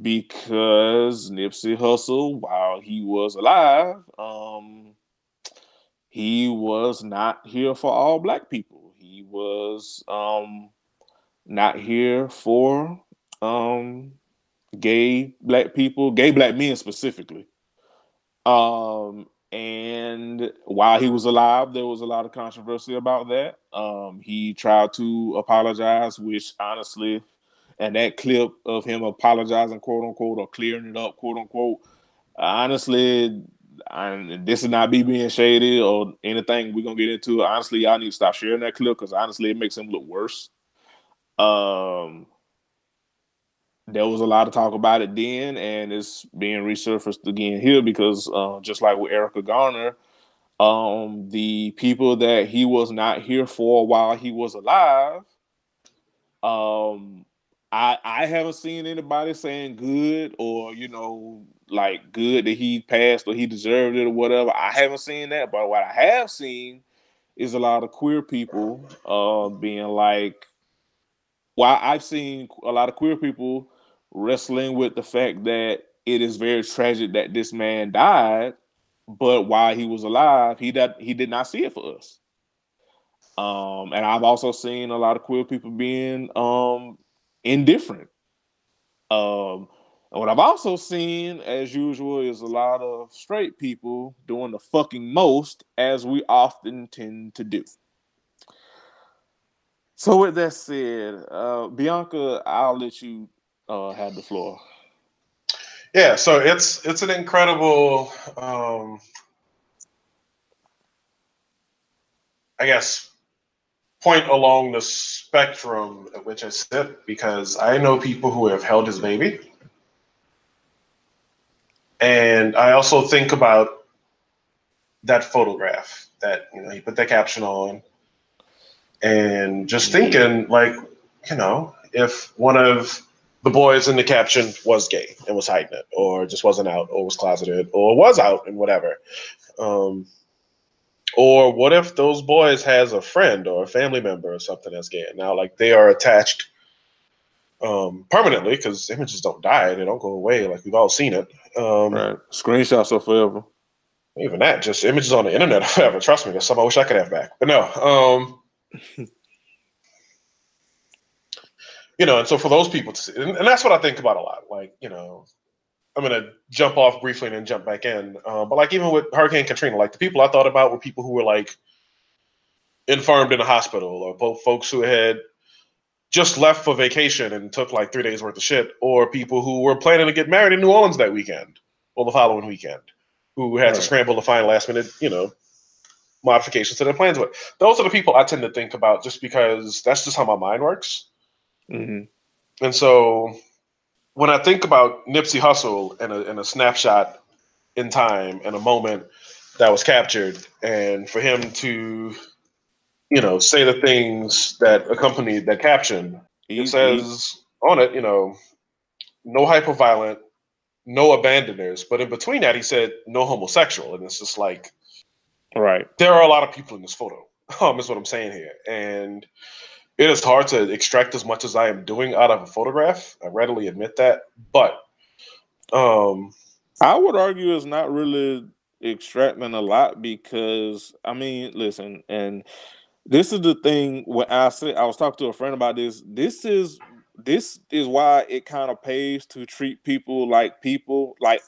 because Nipsey Hussle, while he was alive, he was not here for all black people. He was not here for gay black people, gay black men specifically. And while he was alive, there was a lot of controversy about that. He tried to apologize, which honestly... And that clip of him apologizing, quote unquote, or clearing it up, quote unquote. Honestly, this is not me being shady or anything we're going to get into. Honestly, y'all need to stop sharing that clip because honestly, it makes him look worse. there was a lot of talk about it then, and it's being resurfaced again here because just like with Erica Garner, the people that he was not here for while he was alive, I haven't seen anybody saying good or, you know, like good that he passed or he deserved it or whatever. I haven't seen that, but what I have seen is a lot of queer people being like, well, I've seen a lot of queer people wrestling with the fact that it is very tragic that this man died, but while he was alive, he did not see it for us. And I've also seen a lot of queer people being indifferent. And what I've also seen, as usual, is a lot of straight people doing the fucking most, as we often tend to do. So with that said, Bianca, I'll let you have the floor. Yeah, so it's an incredible, I guess, point along the spectrum at which I sit, because I know people who have held his baby. And I also think about that photograph that, you know, he put that caption on, and just thinking, like, you know, if one of the boys in the caption was gay and was hiding it, or just wasn't out, or was closeted, or was out and whatever. Or what if those boys has a friend or a family member or something that's gay? Now, like, they are attached permanently, because images don't die. They don't go away. Like, we've all seen it. Right. Screenshots are forever. Even that, just images on the internet are forever. Trust me, that's something I wish I could have back. But no. You know, and so for those people to see, and that's what I think about a lot. Like, you know, I'm going to jump off briefly and then jump back in. But like, even with Hurricane Katrina, like, the people I thought about were people who were, like, infirmed in the hospital, or both folks who had just left for vacation and took like 3 days worth of shit, or people who were planning to get married in New Orleans that weekend or the following weekend, who had to scramble to find last minute, you know, modifications to their plans with. Those are the people I tend to think about, just because that's just how my mind works. Mm-hmm. And so when I think about Nipsey Hussle in a snapshot in time and a moment that was captured, and for him to, you know, say the things that accompanied that caption, it says on it, you know, no hyperviolent, no abandoners. But in between that, he said no homosexual. And it's just like, right, there are a lot of people in this photo, is what I'm saying here. And it is hard to extract as much as I am doing out of a photograph. I readily admit that. But I would argue it's not really extracting a lot, because, I mean, listen, and this is the thing, when I was talking to a friend about this. This is why it kind of pays to treat people, like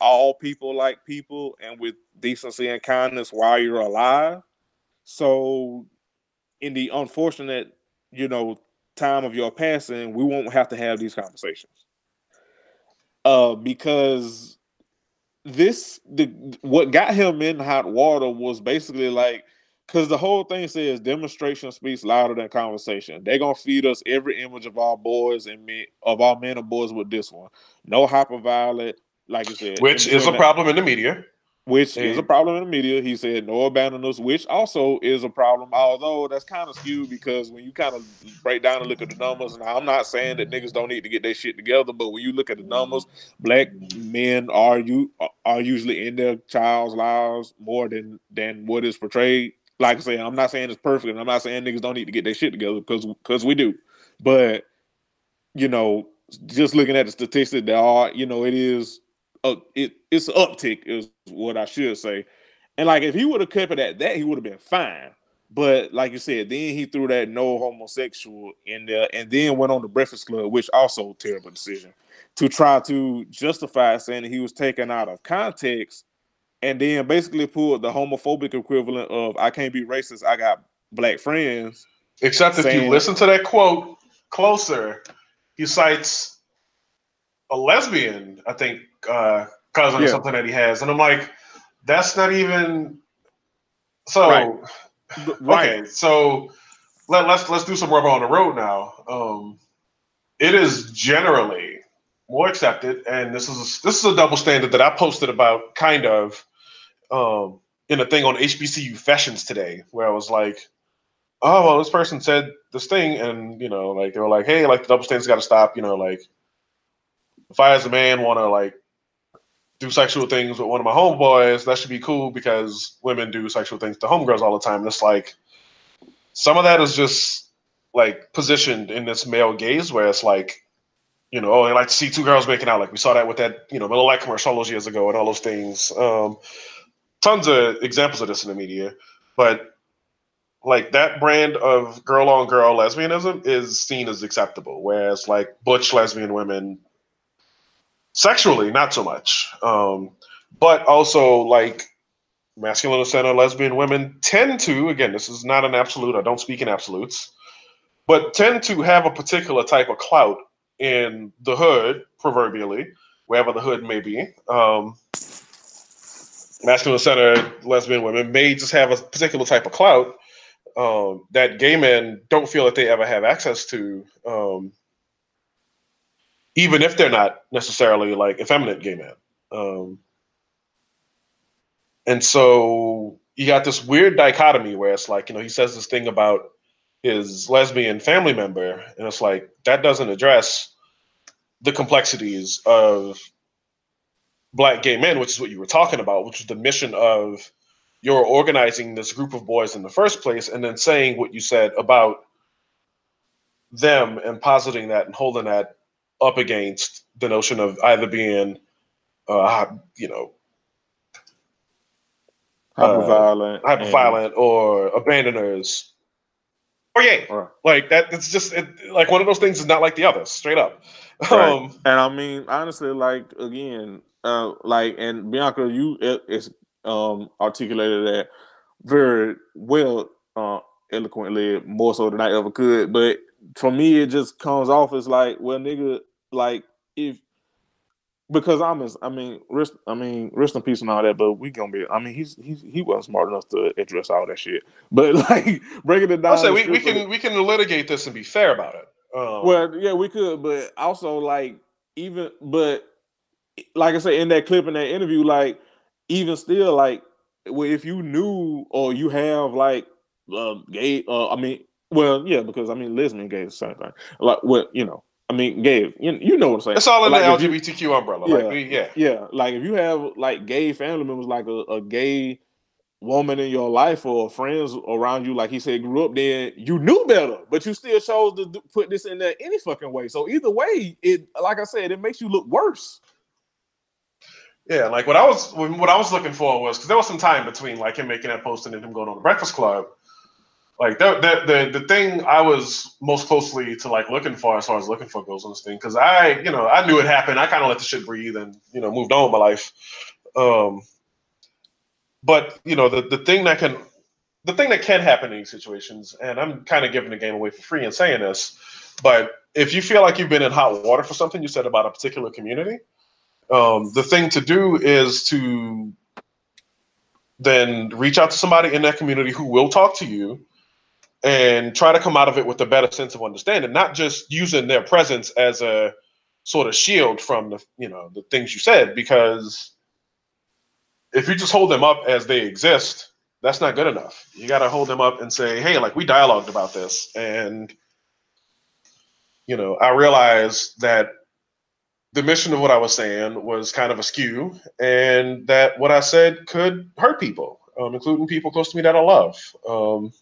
all people, like people, and with decency and kindness while you're alive. So in the unfortunate, you know, time of your passing, we won't have to have these conversations. Because what got him in hot water was basically like, because the whole thing says demonstration speaks louder than conversation. They're going to feed us every image of our boys and men, of our men and boys, with this one. No hyperviolet, like you said. Which is a problem in the media. He said no abandoners, which also is a problem, although that's kind of skewed, because when you kind of break down and look at the numbers, and I'm not saying that niggas don't need to get their shit together, but when you look at the numbers, black men are usually in their child's lives more than what is portrayed. Like I said, I'm not saying it's perfect, and I'm not saying niggas don't need to get their shit together, because we do. But, you know, just looking at the statistics, there are, you know, it's an uptick is what I should say. And, like, if he would have kept it at that, he would have been fine. But like you said, then he threw that no homosexual in there, and then went on The Breakfast Club, which also a terrible decision, to try to justify saying that he was taken out of context, and then basically pulled the homophobic equivalent of I can't be racist, I got black friends. Except if you listen to that quote closer, he cites a lesbian, I think, cousin or something that he has. And I'm like, that's not even so. Right. Okay, so let's do some rubber on the road now. It is generally more accepted. And this is a double standard that I posted about kind of in a thing on HBCU Fashions today, where I was like, oh, well, this person said this thing, and you know, like they were like, hey, like the double standard's got to stop. You know, like if I as a man want to like do sexual things with one of my homeboys, that should be cool because women do sexual things to homegirls all the time. And it's like some of that is just like positioned in this male gaze where it's like, you know, oh, they like to see two girls making out. Like we saw that with that, you know, Miller Lite commercial all those years ago and all those things. Tons of examples of this in the media, but like that brand of girl on girl lesbianism is seen as acceptable, whereas like butch lesbian women sexually, not so much. But also like masculine descent of lesbian women tend to, again, this is not an absolute, I don't speak in absolutes, but tend to have a particular type of clout in the hood, proverbially, wherever the hood may be. Masculine centered lesbian women may just have a particular type of clout that gay men don't feel that they ever have access to, even if they're not necessarily like effeminate gay men. And so you got this weird dichotomy where it's like, you know, he says this thing about his lesbian family member, and it's like, that doesn't address the complexities of Black gay men, which is what you were talking about, which is the mission of your organizing this group of boys in the first place, and then saying what you said about them and positing that and holding that up against the notion of either being, you know, hyper violent or abandoners. Oh yeah, right. Like that. It's just like one of those things is not like the other, straight up. Right. And I mean, honestly, like again, like, and Bianca, you articulated that very well, eloquently, more so than I ever could. But for me, it just comes off as like, well, nigga, like if. Because rest in peace and all that, but we gonna be. I mean, he wasn't smart enough to address all that shit. But like breaking it down, I'll say we can litigate this and be fair about it. Well, yeah, we could, but also like even, but like I say in that clip in that interview, like even still, like if you knew or you have like gay, because I mean lesbian gay is the same thing. Like well, you know. I mean, Gabe, you know what I'm saying. It's all in like the LGBTQ umbrella. Yeah, like if you have like gay family members, like a gay woman in your life or friends around you, like he said, grew up there, you knew better, but you still chose to put this in there any fucking way. So either way, it, like I said, it makes you look worse. Yeah, like what I was looking for was, because there was some time between like him making that post and then him going on The Breakfast Club. Like the thing I was most closely to like looking for as far as looking for goes on this thing, because I knew it happened. I kind of let the shit breathe and moved on with my life. But the thing that can happen in these situations, and I'm kind of giving the game away for free and saying this, but if you feel like you've been in hot water for something you said about a particular community, the thing to do is to then reach out to somebody in that community who will talk to you and try to come out of it with a better sense of understanding, not just using their presence as a sort of shield from the things you said, because if you just hold them up as they exist, that's not good enough. You got to hold them up and say, hey, like we dialogued about this. And, I realized that the mission of what I was saying was kind of askew, and that what I said could hurt people, including people close to me that I love.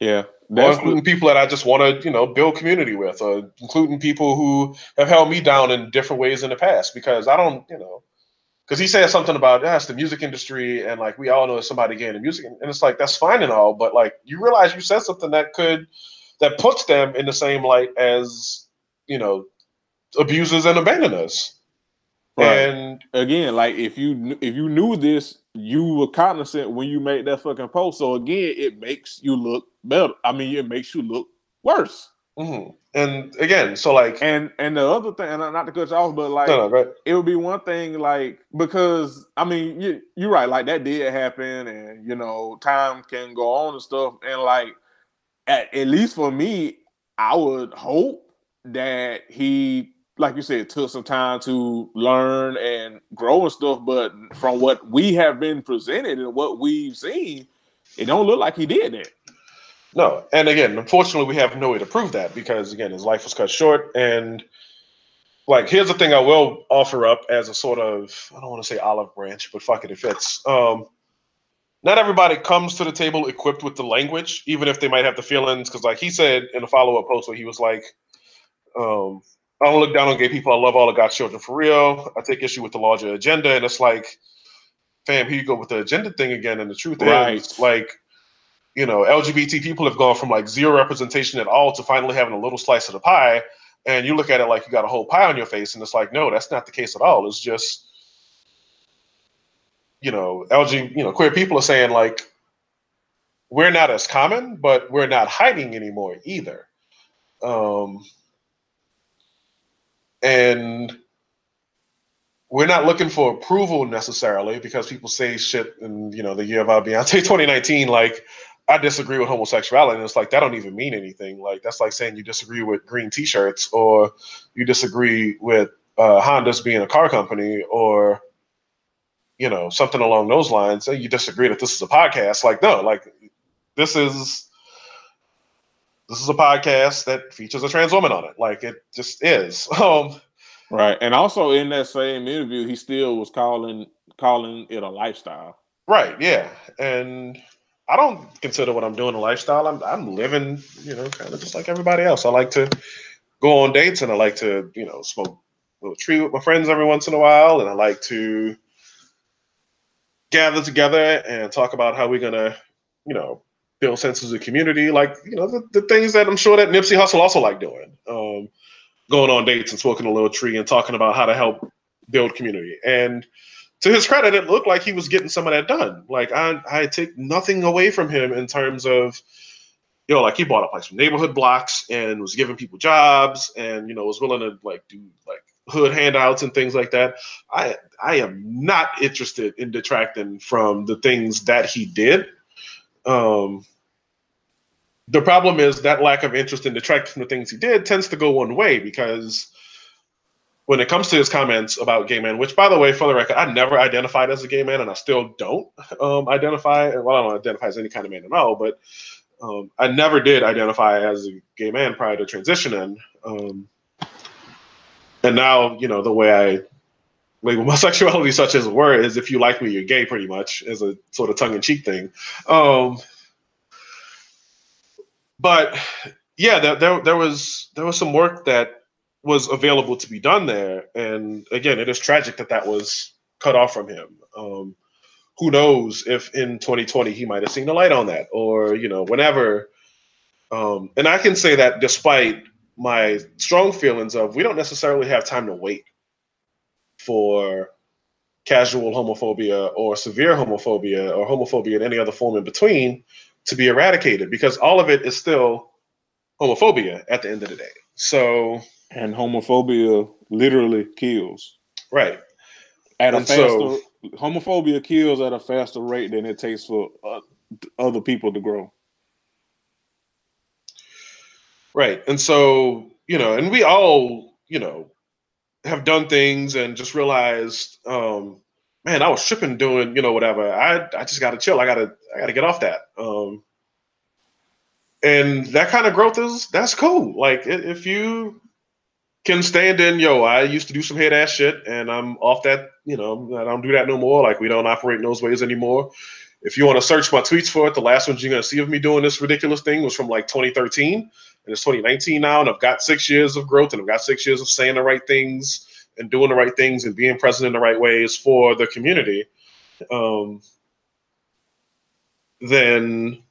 Yeah, including people that I just want to, build community with, or including people who have held me down in different ways in the past. Because I don't, because he said something about that's the music industry, and like we all know somebody gay in the music, and it's like that's fine and all, but like you realize you said something that puts them in the same light as abusers and abandoners. Right. And again, like if you knew this, you were cognizant when you made that fucking post. So again, it makes you look better. I mean, it makes you look worse. Mm-hmm. And again, so like, and the other thing, and not to cut you off, but like, right. It would be one thing, like, because I mean, you're right, like that did happen, and time can go on and stuff, and like, at least for me, I would hope that he like you said, took some time to learn and grow and stuff. But from what we have been presented and what we've seen, it don't look like he did that. No. And again, unfortunately, we have no way to prove that because, again, his life was cut short. And, like, here's the thing I will offer up as a sort of, I don't want to say olive branch, but fuck it, it fits. Not everybody comes to the table equipped with the language, even if they might have the feelings. Because, like he said in a follow-up post where he was like, I don't look down on gay people. I love all of God's children for real. I take issue with the larger agenda. And it's like, fam, here you go with the agenda thing again. And the truth is, like, you know, LGBT people have gone from like zero representation at all to finally having a little slice of the pie. And you look at it like you got a whole pie on your face. And it's like, no, that's not the case at all. It's just, you know, queer people are saying like, we're not as common, but we're not hiding anymore either. And we're not looking for approval necessarily because people say shit in, you know, the year of our Beyonce 2019, like, I disagree with homosexuality. And it's like, that don't even mean anything. Like, that's like saying you disagree with green t-shirts or you disagree with Honda's being a car company or, you know, something along those lines. You disagree that this is a podcast. Like, no, like, this is a podcast that features a trans woman on it. Like, it just is. Right. And also in that same interview, he still was calling it a lifestyle. Right. Yeah. And I don't consider what I'm doing a lifestyle. I'm living, you know, kind of just like everybody else. I like to go on dates and I like to, you know, smoke a little tree with my friends every once in a while. And I like to gather together and talk about how we're going to, you know, build senses of community, like, you know, the things that I'm sure that Nipsey Hussle also like doing, going on dates and smoking a little tree and talking about how to help build community. And to his credit, it looked like he was getting some of that done. Like, I take nothing away from him in terms of, you know, like, he bought up like some neighborhood blocks and was giving people jobs and, you know, was willing to like do like hood handouts and things like that. I am not interested in detracting from the things that he did. The problem is that lack of interest in detracting from the things he did tends to go one way, because when it comes to his comments about gay men, which, by the way, for the record, I never identified as a gay man and I still don't identify. Well, I don't identify as any kind of man at all, but I never did identify as a gay man prior to transitioning. And now, you know, the way I label my sexuality, such as a word, is if you like me, you're gay, pretty much, as a sort of tongue-in-cheek thing. But yeah, there was some work that was available to be done there, and again, it is tragic that that was cut off from him. Who knows if in 2020 he might have seen the light on that, or, you know, whenever. And I can say that despite my strong feelings of, we don't necessarily have time to wait for casual homophobia or severe homophobia or homophobia in any other form in between to be eradicated, because all of it is still homophobia at the end of the day. So, and homophobia literally kills. Right. Homophobia kills at a faster rate than it takes for other people to grow. Right. And so, you know, and we all, you know, have done things and just realized, man, I was tripping doing, you know, whatever. I just gotta chill. I gotta get off that. And that kind of growth that's cool. Like, if you can stand in, yo, I used to do some head ass shit and I'm off that, you know, I don't do that no more. Like, we don't operate in those ways anymore. If you want to search my tweets for it, the last ones you're gonna see of me doing this ridiculous thing was from like 2013. And it's 2019 now, and I've got 6 years of growth, and I've got 6 years of saying the right things and doing the right things and being present in the right ways for the community. Then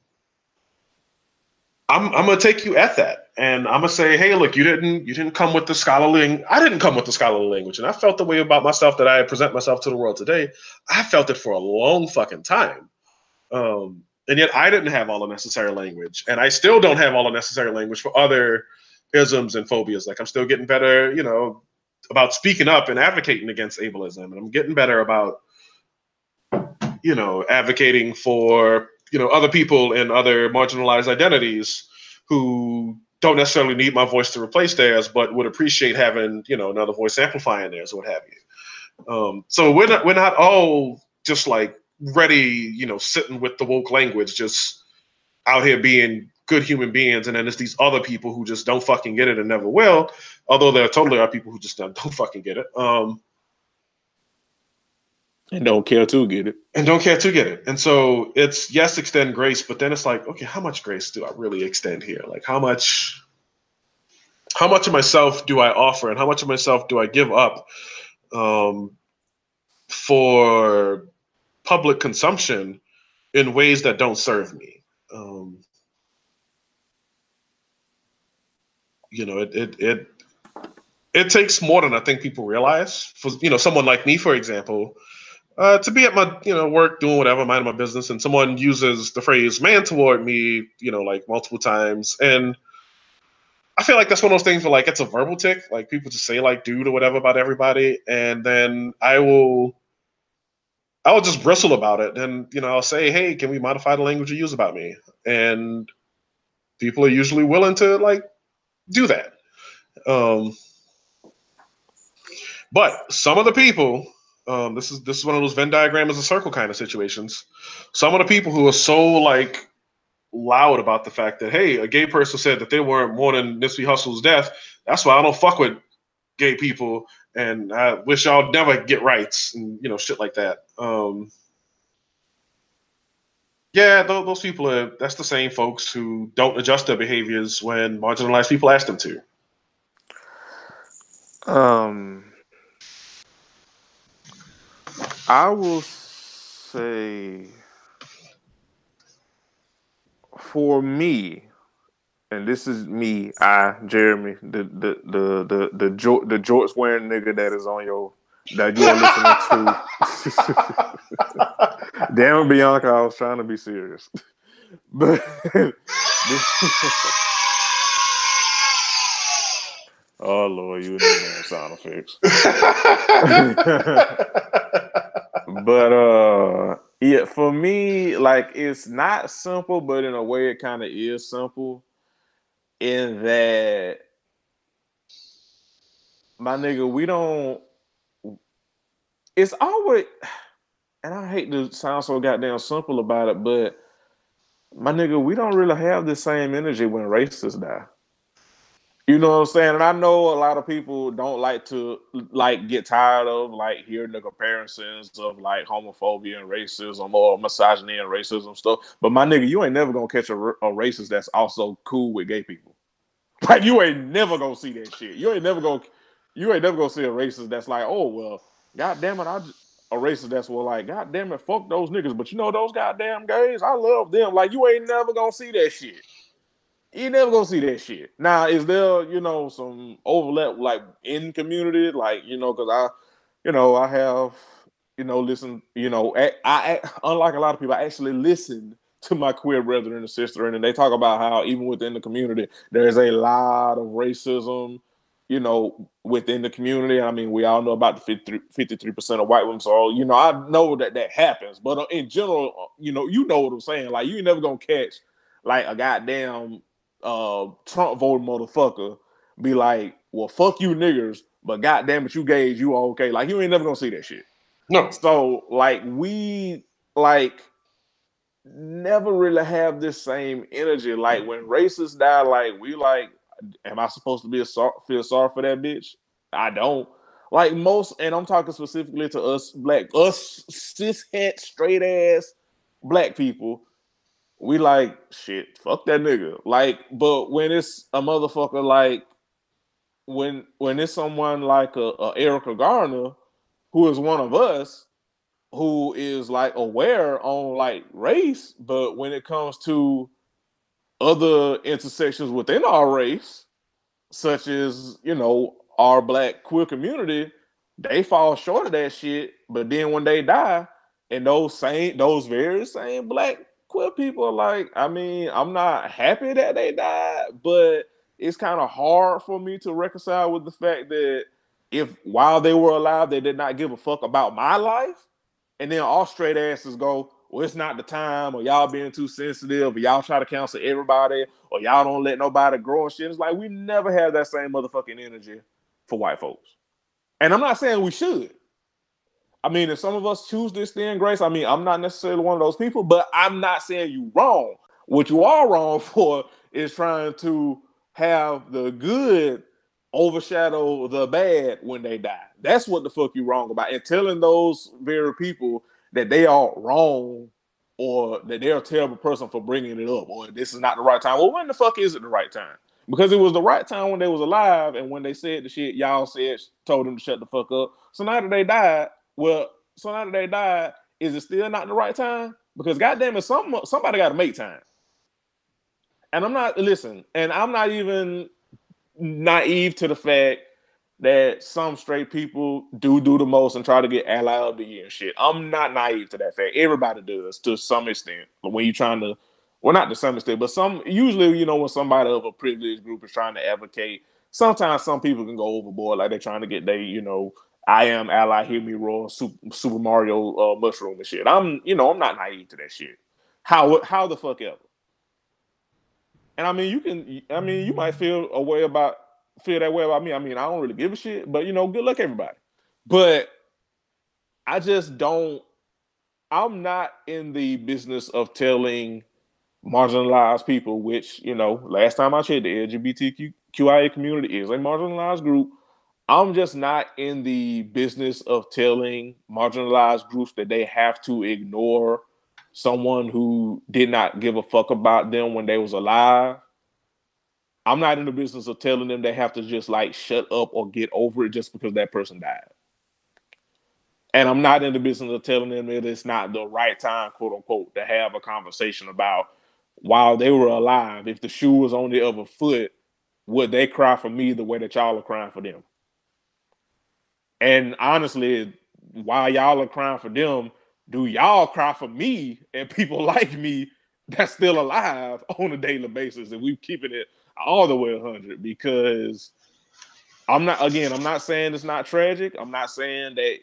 I'm gonna take you at that, and I'm gonna say, hey, look, you didn't come with the scholarly. I didn't come with the scholarly language, and I felt the way about myself that I present myself to the world today. I felt it for a long fucking time. And yet I didn't have all the necessary language, and I still don't have all the necessary language for other isms and phobias. Like, I'm still getting better, you know, about speaking up and advocating against ableism, and I'm getting better about, you know, advocating for, you know, other people and other marginalized identities who don't necessarily need my voice to replace theirs, but would appreciate having, you know, another voice amplifying theirs or what have you. So we're not all just like ready, you know, sitting with the woke language, just out here being good human beings. And then there's these other people who just don't fucking get it and never will. Although there totally are people who just don't fucking get it. And don't care to get it. And don't care to get it. And so it's, yes, extend grace, but then it's like, okay, how much grace do I really extend here? Like how much of myself do I offer and how much of myself do I give up for public consumption in ways that don't serve me? You know, it takes more than I think people realize. For, you know, someone like me, for example, to be at my, you know, work doing whatever, minding my business, and someone uses the phrase "man toward" me, you know, like multiple times, and I feel like that's one of those things where like it's a verbal tick, like people just say like "dude" or whatever about everybody, and then I will just bristle about it, and you know, I'll say, "Hey, can we modify the language you use about me?" And people are usually willing to like do that, but some of the people. This is one of those Venn diagram as a circle kind of situations. Some of the people who are so like loud about the fact that, hey, a gay person said that they weren't mourning Nipsey Hussle's death. That's why I don't fuck with gay people, and I wish y'all never get rights and you know shit like that. Yeah, those people are. That's the same folks who don't adjust their behaviors when marginalized people ask them to. I will say, for me, and this is me, Jeremy, the jorts wearing nigga that is on your that you are listening to. Damn, Bianca, I was trying to be serious, but oh Lord, you didn't sound effects. But yeah, for me, like it's not simple, but in a way, it kind of is simple. In that, my nigga, we don't. It's always, and I hate to sound so goddamn simple about it, but my nigga, we don't really have the same energy when racists die. You know what I'm saying? And I know a lot of people don't like to like get tired of like hearing the comparisons of like homophobia and racism or misogyny and racism stuff. But my nigga, you ain't never gonna catch a racist that's also cool with gay people. Like you ain't never gonna see that shit. You ain't never gonna see a racist that's like, oh well, goddamn it, a racist that's well like, goddamn it, fuck those niggas. But you know those goddamn gays, I love them. Like you ain't never gonna see that shit. You're never gonna see that shit. Now, is there, you know, some overlap like in community, like you know, because I have, you know, listen, you know, I unlike a lot of people, I actually listen to my queer brethren and sister, and they talk about how even within the community there is a lot of racism, you know, within the community. I mean, we all know about the 53% of white women, so you know, I know that happens. But in general, you know what I'm saying. Like, you ain't never gonna catch like a goddamn Trump voting motherfucker be like, well, fuck you niggers, but goddamn it, you gays, you are okay. Like, you ain't never gonna see that shit. No. So, like, we like never really have this same energy. Like, when racists die, like, we like, am I supposed to feel sorry for that bitch? I don't. Like, most, and I'm talking specifically to us cis-het, straight-ass black people. We like, shit, fuck that nigga. Like, but when it's a motherfucker, like, when it's someone like a Erica Garner, who is one of us, who is, like, aware on, like, race, but when it comes to other intersections within our race, such as, you know, our black queer community, they fall short of that shit, but then when they die, and those very same black queer people are like, I mean, I'm not happy that they died, but it's kind of hard for me to reconcile with the fact that if while they were alive, they did not give a fuck about my life, and then all straight asses go, well, it's not the time, or y'all being too sensitive, or y'all try to counsel everybody, or y'all don't let nobody grow and shit. It's like we never have that same motherfucking energy for white folks. And I'm not saying we should. I mean, if some of us choose this thing, Grace, I mean, I'm not necessarily one of those people, but I'm not saying you wrong. What you are wrong for is trying to have the good overshadow the bad when they die. That's what the fuck you wrong about. And telling those very people that they are wrong, or that they're a terrible person for bringing it up, or this is not the right time. Well, when the fuck is it the right time? Because it was the right time when they was alive, and when they said the shit, y'all said, told them to shut the fuck up. So now that they died, is it still not the right time? Because goddamn it, somebody got to make time. And I'm not even naive to the fact that some straight people do the most and try to get ally of the year and shit. I'm not naive to that fact. Everybody does to some extent. But when you're trying to, well, not to some extent, but usually, you know, when somebody of a privileged group is trying to advocate, sometimes some people can go overboard, like they're trying to get their, you know, I am ally, hear me roar, Super Mario mushroom and shit. I'm not naive to that shit. How the fuck ever? And I mean, you might feel that way about me. I mean, I don't really give a shit, but you know, good luck everybody. But I'm not in the business of telling marginalized people, which, you know, last time I checked, the LGBTQIA community is a marginalized group. I'm just not in the business of telling marginalized groups that they have to ignore someone who did not give a fuck about them when they was alive. I'm not in the business of telling them they have to just like shut up or get over it just because that person died. And I'm not in the business of telling them that it's not the right time, quote unquote, to have a conversation about while they were alive, if the shoe was on the other foot, would they cry for me the way that y'all are crying for them? And honestly, while y'all are crying for them, do y'all cry for me and people like me that's still alive on a daily basis? And we're keeping it all the way 100, because I'm not saying it's not tragic. I'm not saying that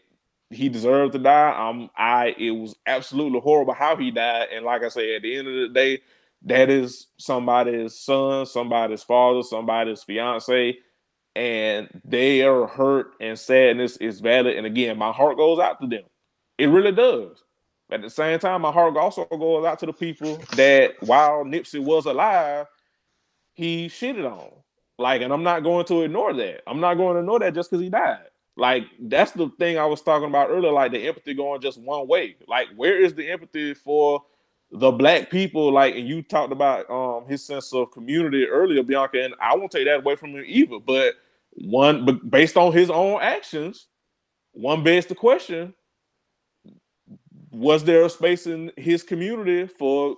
he deserved to die. It was absolutely horrible how he died. And like I said, at the end of the day, that is somebody's son, somebody's father, somebody's fiance. And their hurt and sadness is valid. And again, my heart goes out to them. It really does. At the same time, my heart also goes out to the people that while Nipsey was alive, he shitted on. Like, and I'm not going to ignore that. I'm not going to ignore that just because he died. Like, that's the thing I was talking about earlier, like the empathy going just one way. Like, where is the empathy for the black people? Like, and you talked about his sense of community earlier, Bianca, and I won't take that away from him either, but based on his own actions, one begs the question, was there a space in his community for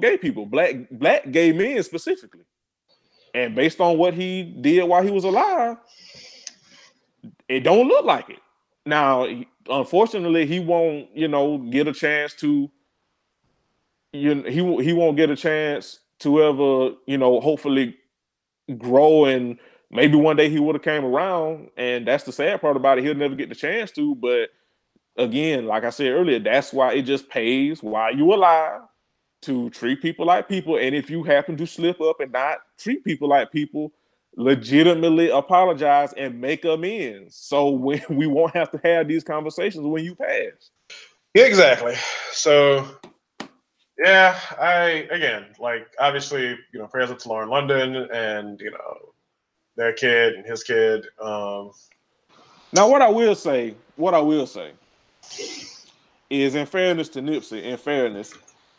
gay people, black gay men specifically? And based on what he did while he was alive, it don't look like it. Now, unfortunately, he won't, you know, get a chance to, you know, he won't get a chance to ever, you know, hopefully grow, and maybe one day he would have came around, and that's the sad part about it. He'll never get the chance to. But again, like I said earlier, that's why it just pays while you're alive to treat people like people. And if you happen to slip up and not treat people like people, legitimately apologize and make amends. So when we won't have to have these conversations when you pass. Exactly. So yeah, obviously, you know, prayers up to Lauren London and, you know, their kid and his kid. Now, what I will say is, in fairness to Nipsey,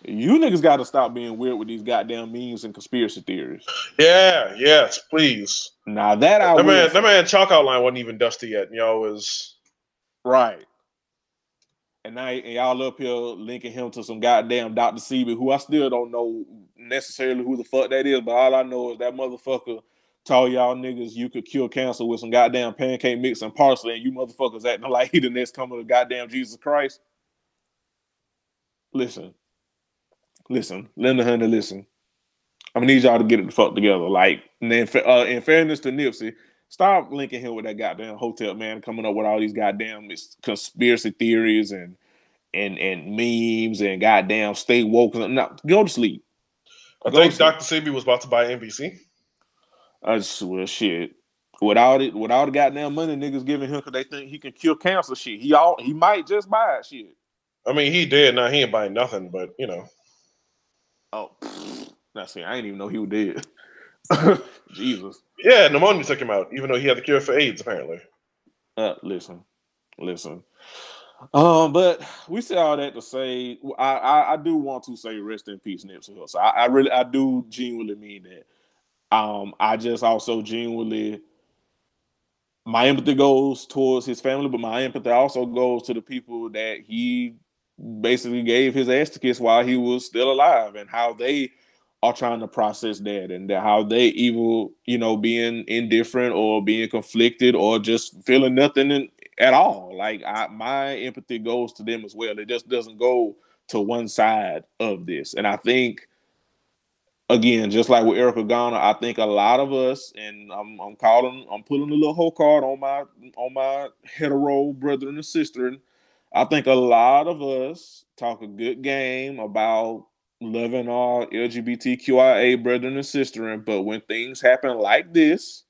you niggas got to stop being weird with these goddamn memes and conspiracy theories. Yeah, yes, please. Now that that man chalk outline wasn't even dusty yet, and y'all was right. And now y'all up here linking him to some goddamn Dr. Sebi, who I still don't know necessarily who the fuck that is, but all I know is that motherfucker told y'all niggas you could cure cancer with some goddamn pancake mix and parsley, and you motherfuckers acting like he the next coming of goddamn Jesus Christ. Listen, Linda Hunter, listen. I'm gonna need y'all to get it the fuck together. Like, in fairness to Nipsey, stop linking him with that goddamn hotel man coming up with all these goddamn conspiracy theories and and memes and goddamn stay woke. No, go to sleep. I think Dr. Sebi was about to buy NBC. I swear, shit. With all the goddamn money niggas giving him because they think he can cure cancer, shit. He might just buy it, shit. I mean, he dead now. He ain't buying nothing, but you know. Oh, that's it. I didn't even know he was dead. Jesus. Yeah, pneumonia took him out, even though he had the cure for AIDS, apparently. Listen. But we say all that to say, I do want to say rest in peace, Nipsey Hussle. I do genuinely mean that. I just also genuinely, my empathy goes towards his family, but my empathy also goes to the people that he basically gave his ass to kiss while he was still alive, and how they are trying to process that, and how they either, you know, being indifferent or being conflicted or just feeling nothing at all. Like, my empathy goes to them as well. It just doesn't go to one side of this. And I think, again, just like with Erica Garner, I think a lot of us, and I'm pulling a little hoe card on my hetero brethren and sister. I think a lot of us talk a good game about loving our LGBTQIA brethren and sister, but when things happen like this,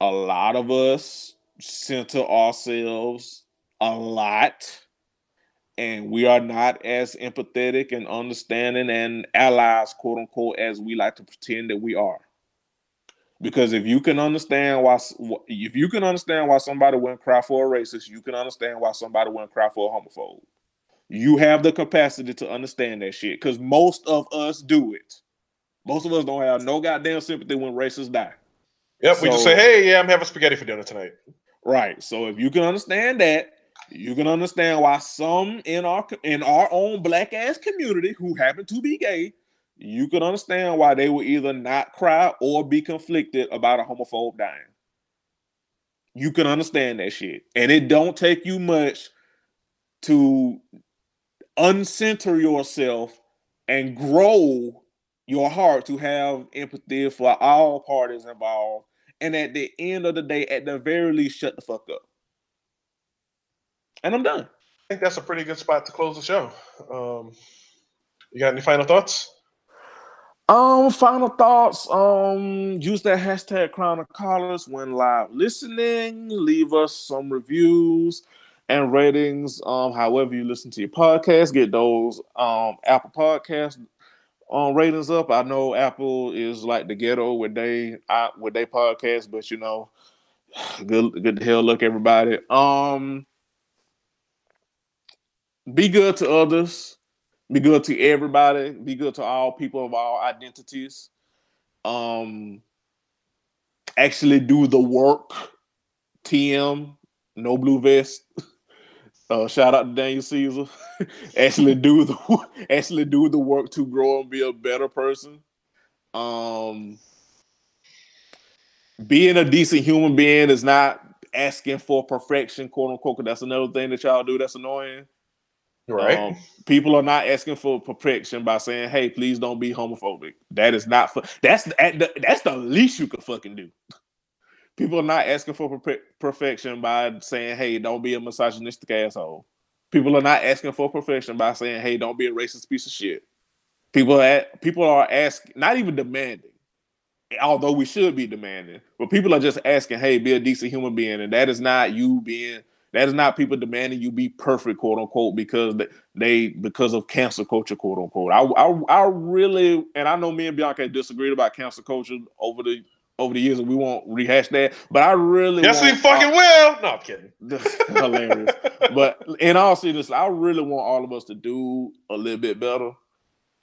a lot of us center ourselves a lot, and we are not as empathetic and understanding and allies, quote unquote, as we like to pretend that we are. Because if you can understand why somebody wouldn't cry for a racist, you can understand why somebody wouldn't cry for a homophobe. You have the capacity to understand that shit, because most of us do it. Most of us don't have no goddamn sympathy when racists die. Yep, so, we just say, hey, yeah, I'm having spaghetti for dinner tonight. Right. So if you can understand that, you can understand why some in our own black ass community who happen to be gay, you can understand why they will either not cry or be conflicted about a homophobe dying. You can understand that shit. And it don't take you much to uncenter yourself and grow your heart to have empathy for all parties involved. And at the end of the day, at the very least, shut the fuck up. And I'm done. I think that's a pretty good spot to close the show. You got any final thoughts? Final thoughts. Use that hashtag Crown of College when live listening. Leave us some reviews and ratings. However you listen to your podcast, get those Apple Podcast ratings up. I know Apple is like the ghetto with they podcast, but you know, good to hell look, everybody. Be good to others. Be good to everybody. Be good to all people of all identities. Actually do the work. TM, no blue vest. Shout out to Daniel Caesar. actually do the work to grow and be a better person. Being a decent human being is not asking for perfection, quote unquote. That's another thing that y'all do that's annoying. Right. People are not asking for protection by saying, "Hey, please don't be homophobic." That is not. That's the least you can fucking do. People are not asking for perfection by saying, "Hey, don't be a misogynistic asshole." People are not asking for perfection by saying, "Hey, don't be a racist piece of shit." People are asking, not even demanding, although we should be demanding. But people are just asking, "Hey, be a decent human being," and that is not you being. That is not people demanding you be perfect, quote unquote, because of cancel culture, quote unquote. I really, and I know me and Bianca disagreed about cancel culture over the years, and we won't rehash that. But I really, yes, we fucking will. No, I'm kidding. Hilarious. But in all seriousness, I really want all of us to do a little bit better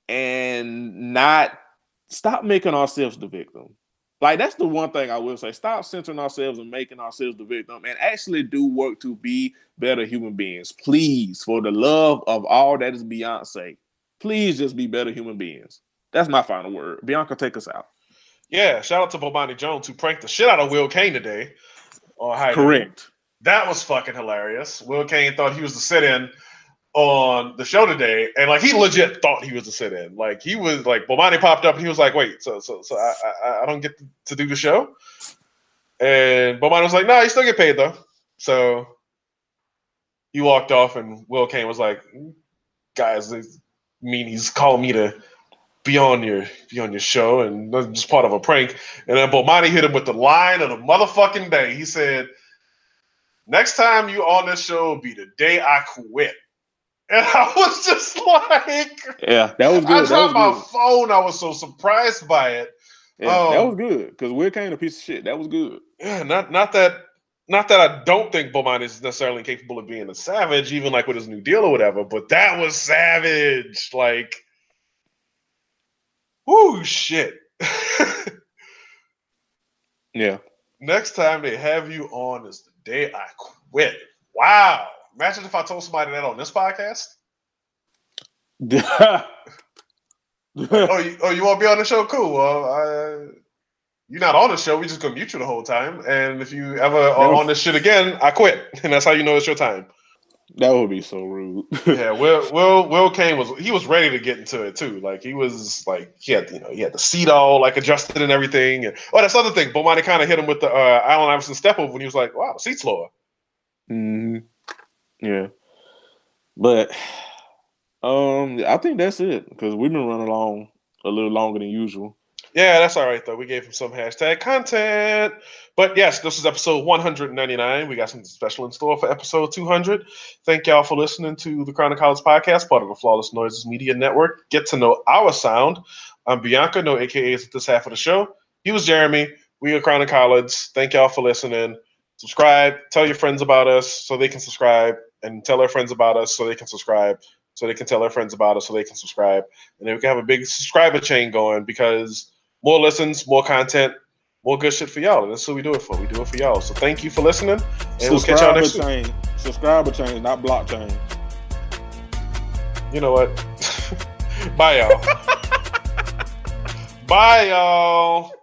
and not stop making ourselves the victim. Like, that's the one thing I will say. Stop centering ourselves and making ourselves the victim, and actually do work to be better human beings. Please, for the love of all that is Beyonce, please just be better human beings. That's my final word. Bianca, take us out. Yeah, shout out to Bobani Jones, who pranked the shit out of Will Cain today. Correct. That was fucking hilarious. Will Cain thought he was the sit-in on the show today, and like, he legit thought he was a sit-in. Like, he was like, Bomani popped up and he was like, wait, so I don't get to do the show? And Bomani was like, no, you still get paid though. So he walked off, and Will Cain was like, "Guys, they mean he's calling me to be on your show, and that's just part of a prank." And then Bomani hit him with the line of the motherfucking day. He said, "Next time you on this show will be the day I quit." And I was just like, "Yeah, that was good." I dropped my phone. I was so surprised by it. Yeah, that was good because Will Cain a piece of shit. That was good. Yeah, not that I don't think Bomani is necessarily capable of being a savage, even like with his new deal or whatever. But that was savage, like. Woo, shit. Yeah. Next time they have you on is the day I quit. Wow. Imagine if I told somebody that on this podcast. You want to be on the show? Cool. You're not on the show. We just going to mute you the whole time. And if you ever are on this shit again, I quit. And that's how you know it's your time. That would be so rude. Yeah, Will Cain was ready to get into it too. Like he was like he had the seat all like adjusted and everything. And that's the other thing. Bomani kind of hit him with the Allen Iverson step over when he was like, "Wow, the seat's lower." Mm-hmm. Yeah, but I think that's it because we've been running along a little longer than usual. Yeah, that's all right though. We gave him some hashtag content. But yes, this is episode 199. We got something special in store for episode 200. Thank y'all for listening to the Crown of College podcast, part of the Flawless Noises Media Network. Get to know our sound. I'm Bianca, no AKAs at this half of the show. He was Jeremy. We are Crown of College. Thank y'all for listening. Subscribe. Tell your friends about us so they can subscribe. And tell their friends about us so they can subscribe. So they can tell their friends about us so they can subscribe. And then we can have a big subscriber chain going because more listens, more content, more good shit for y'all. And that's what we do it for. We do it for y'all. So thank you for listening. And we'll catch y'all next week. Subscriber chain, not blockchain. You know what? Bye, y'all. Bye, y'all.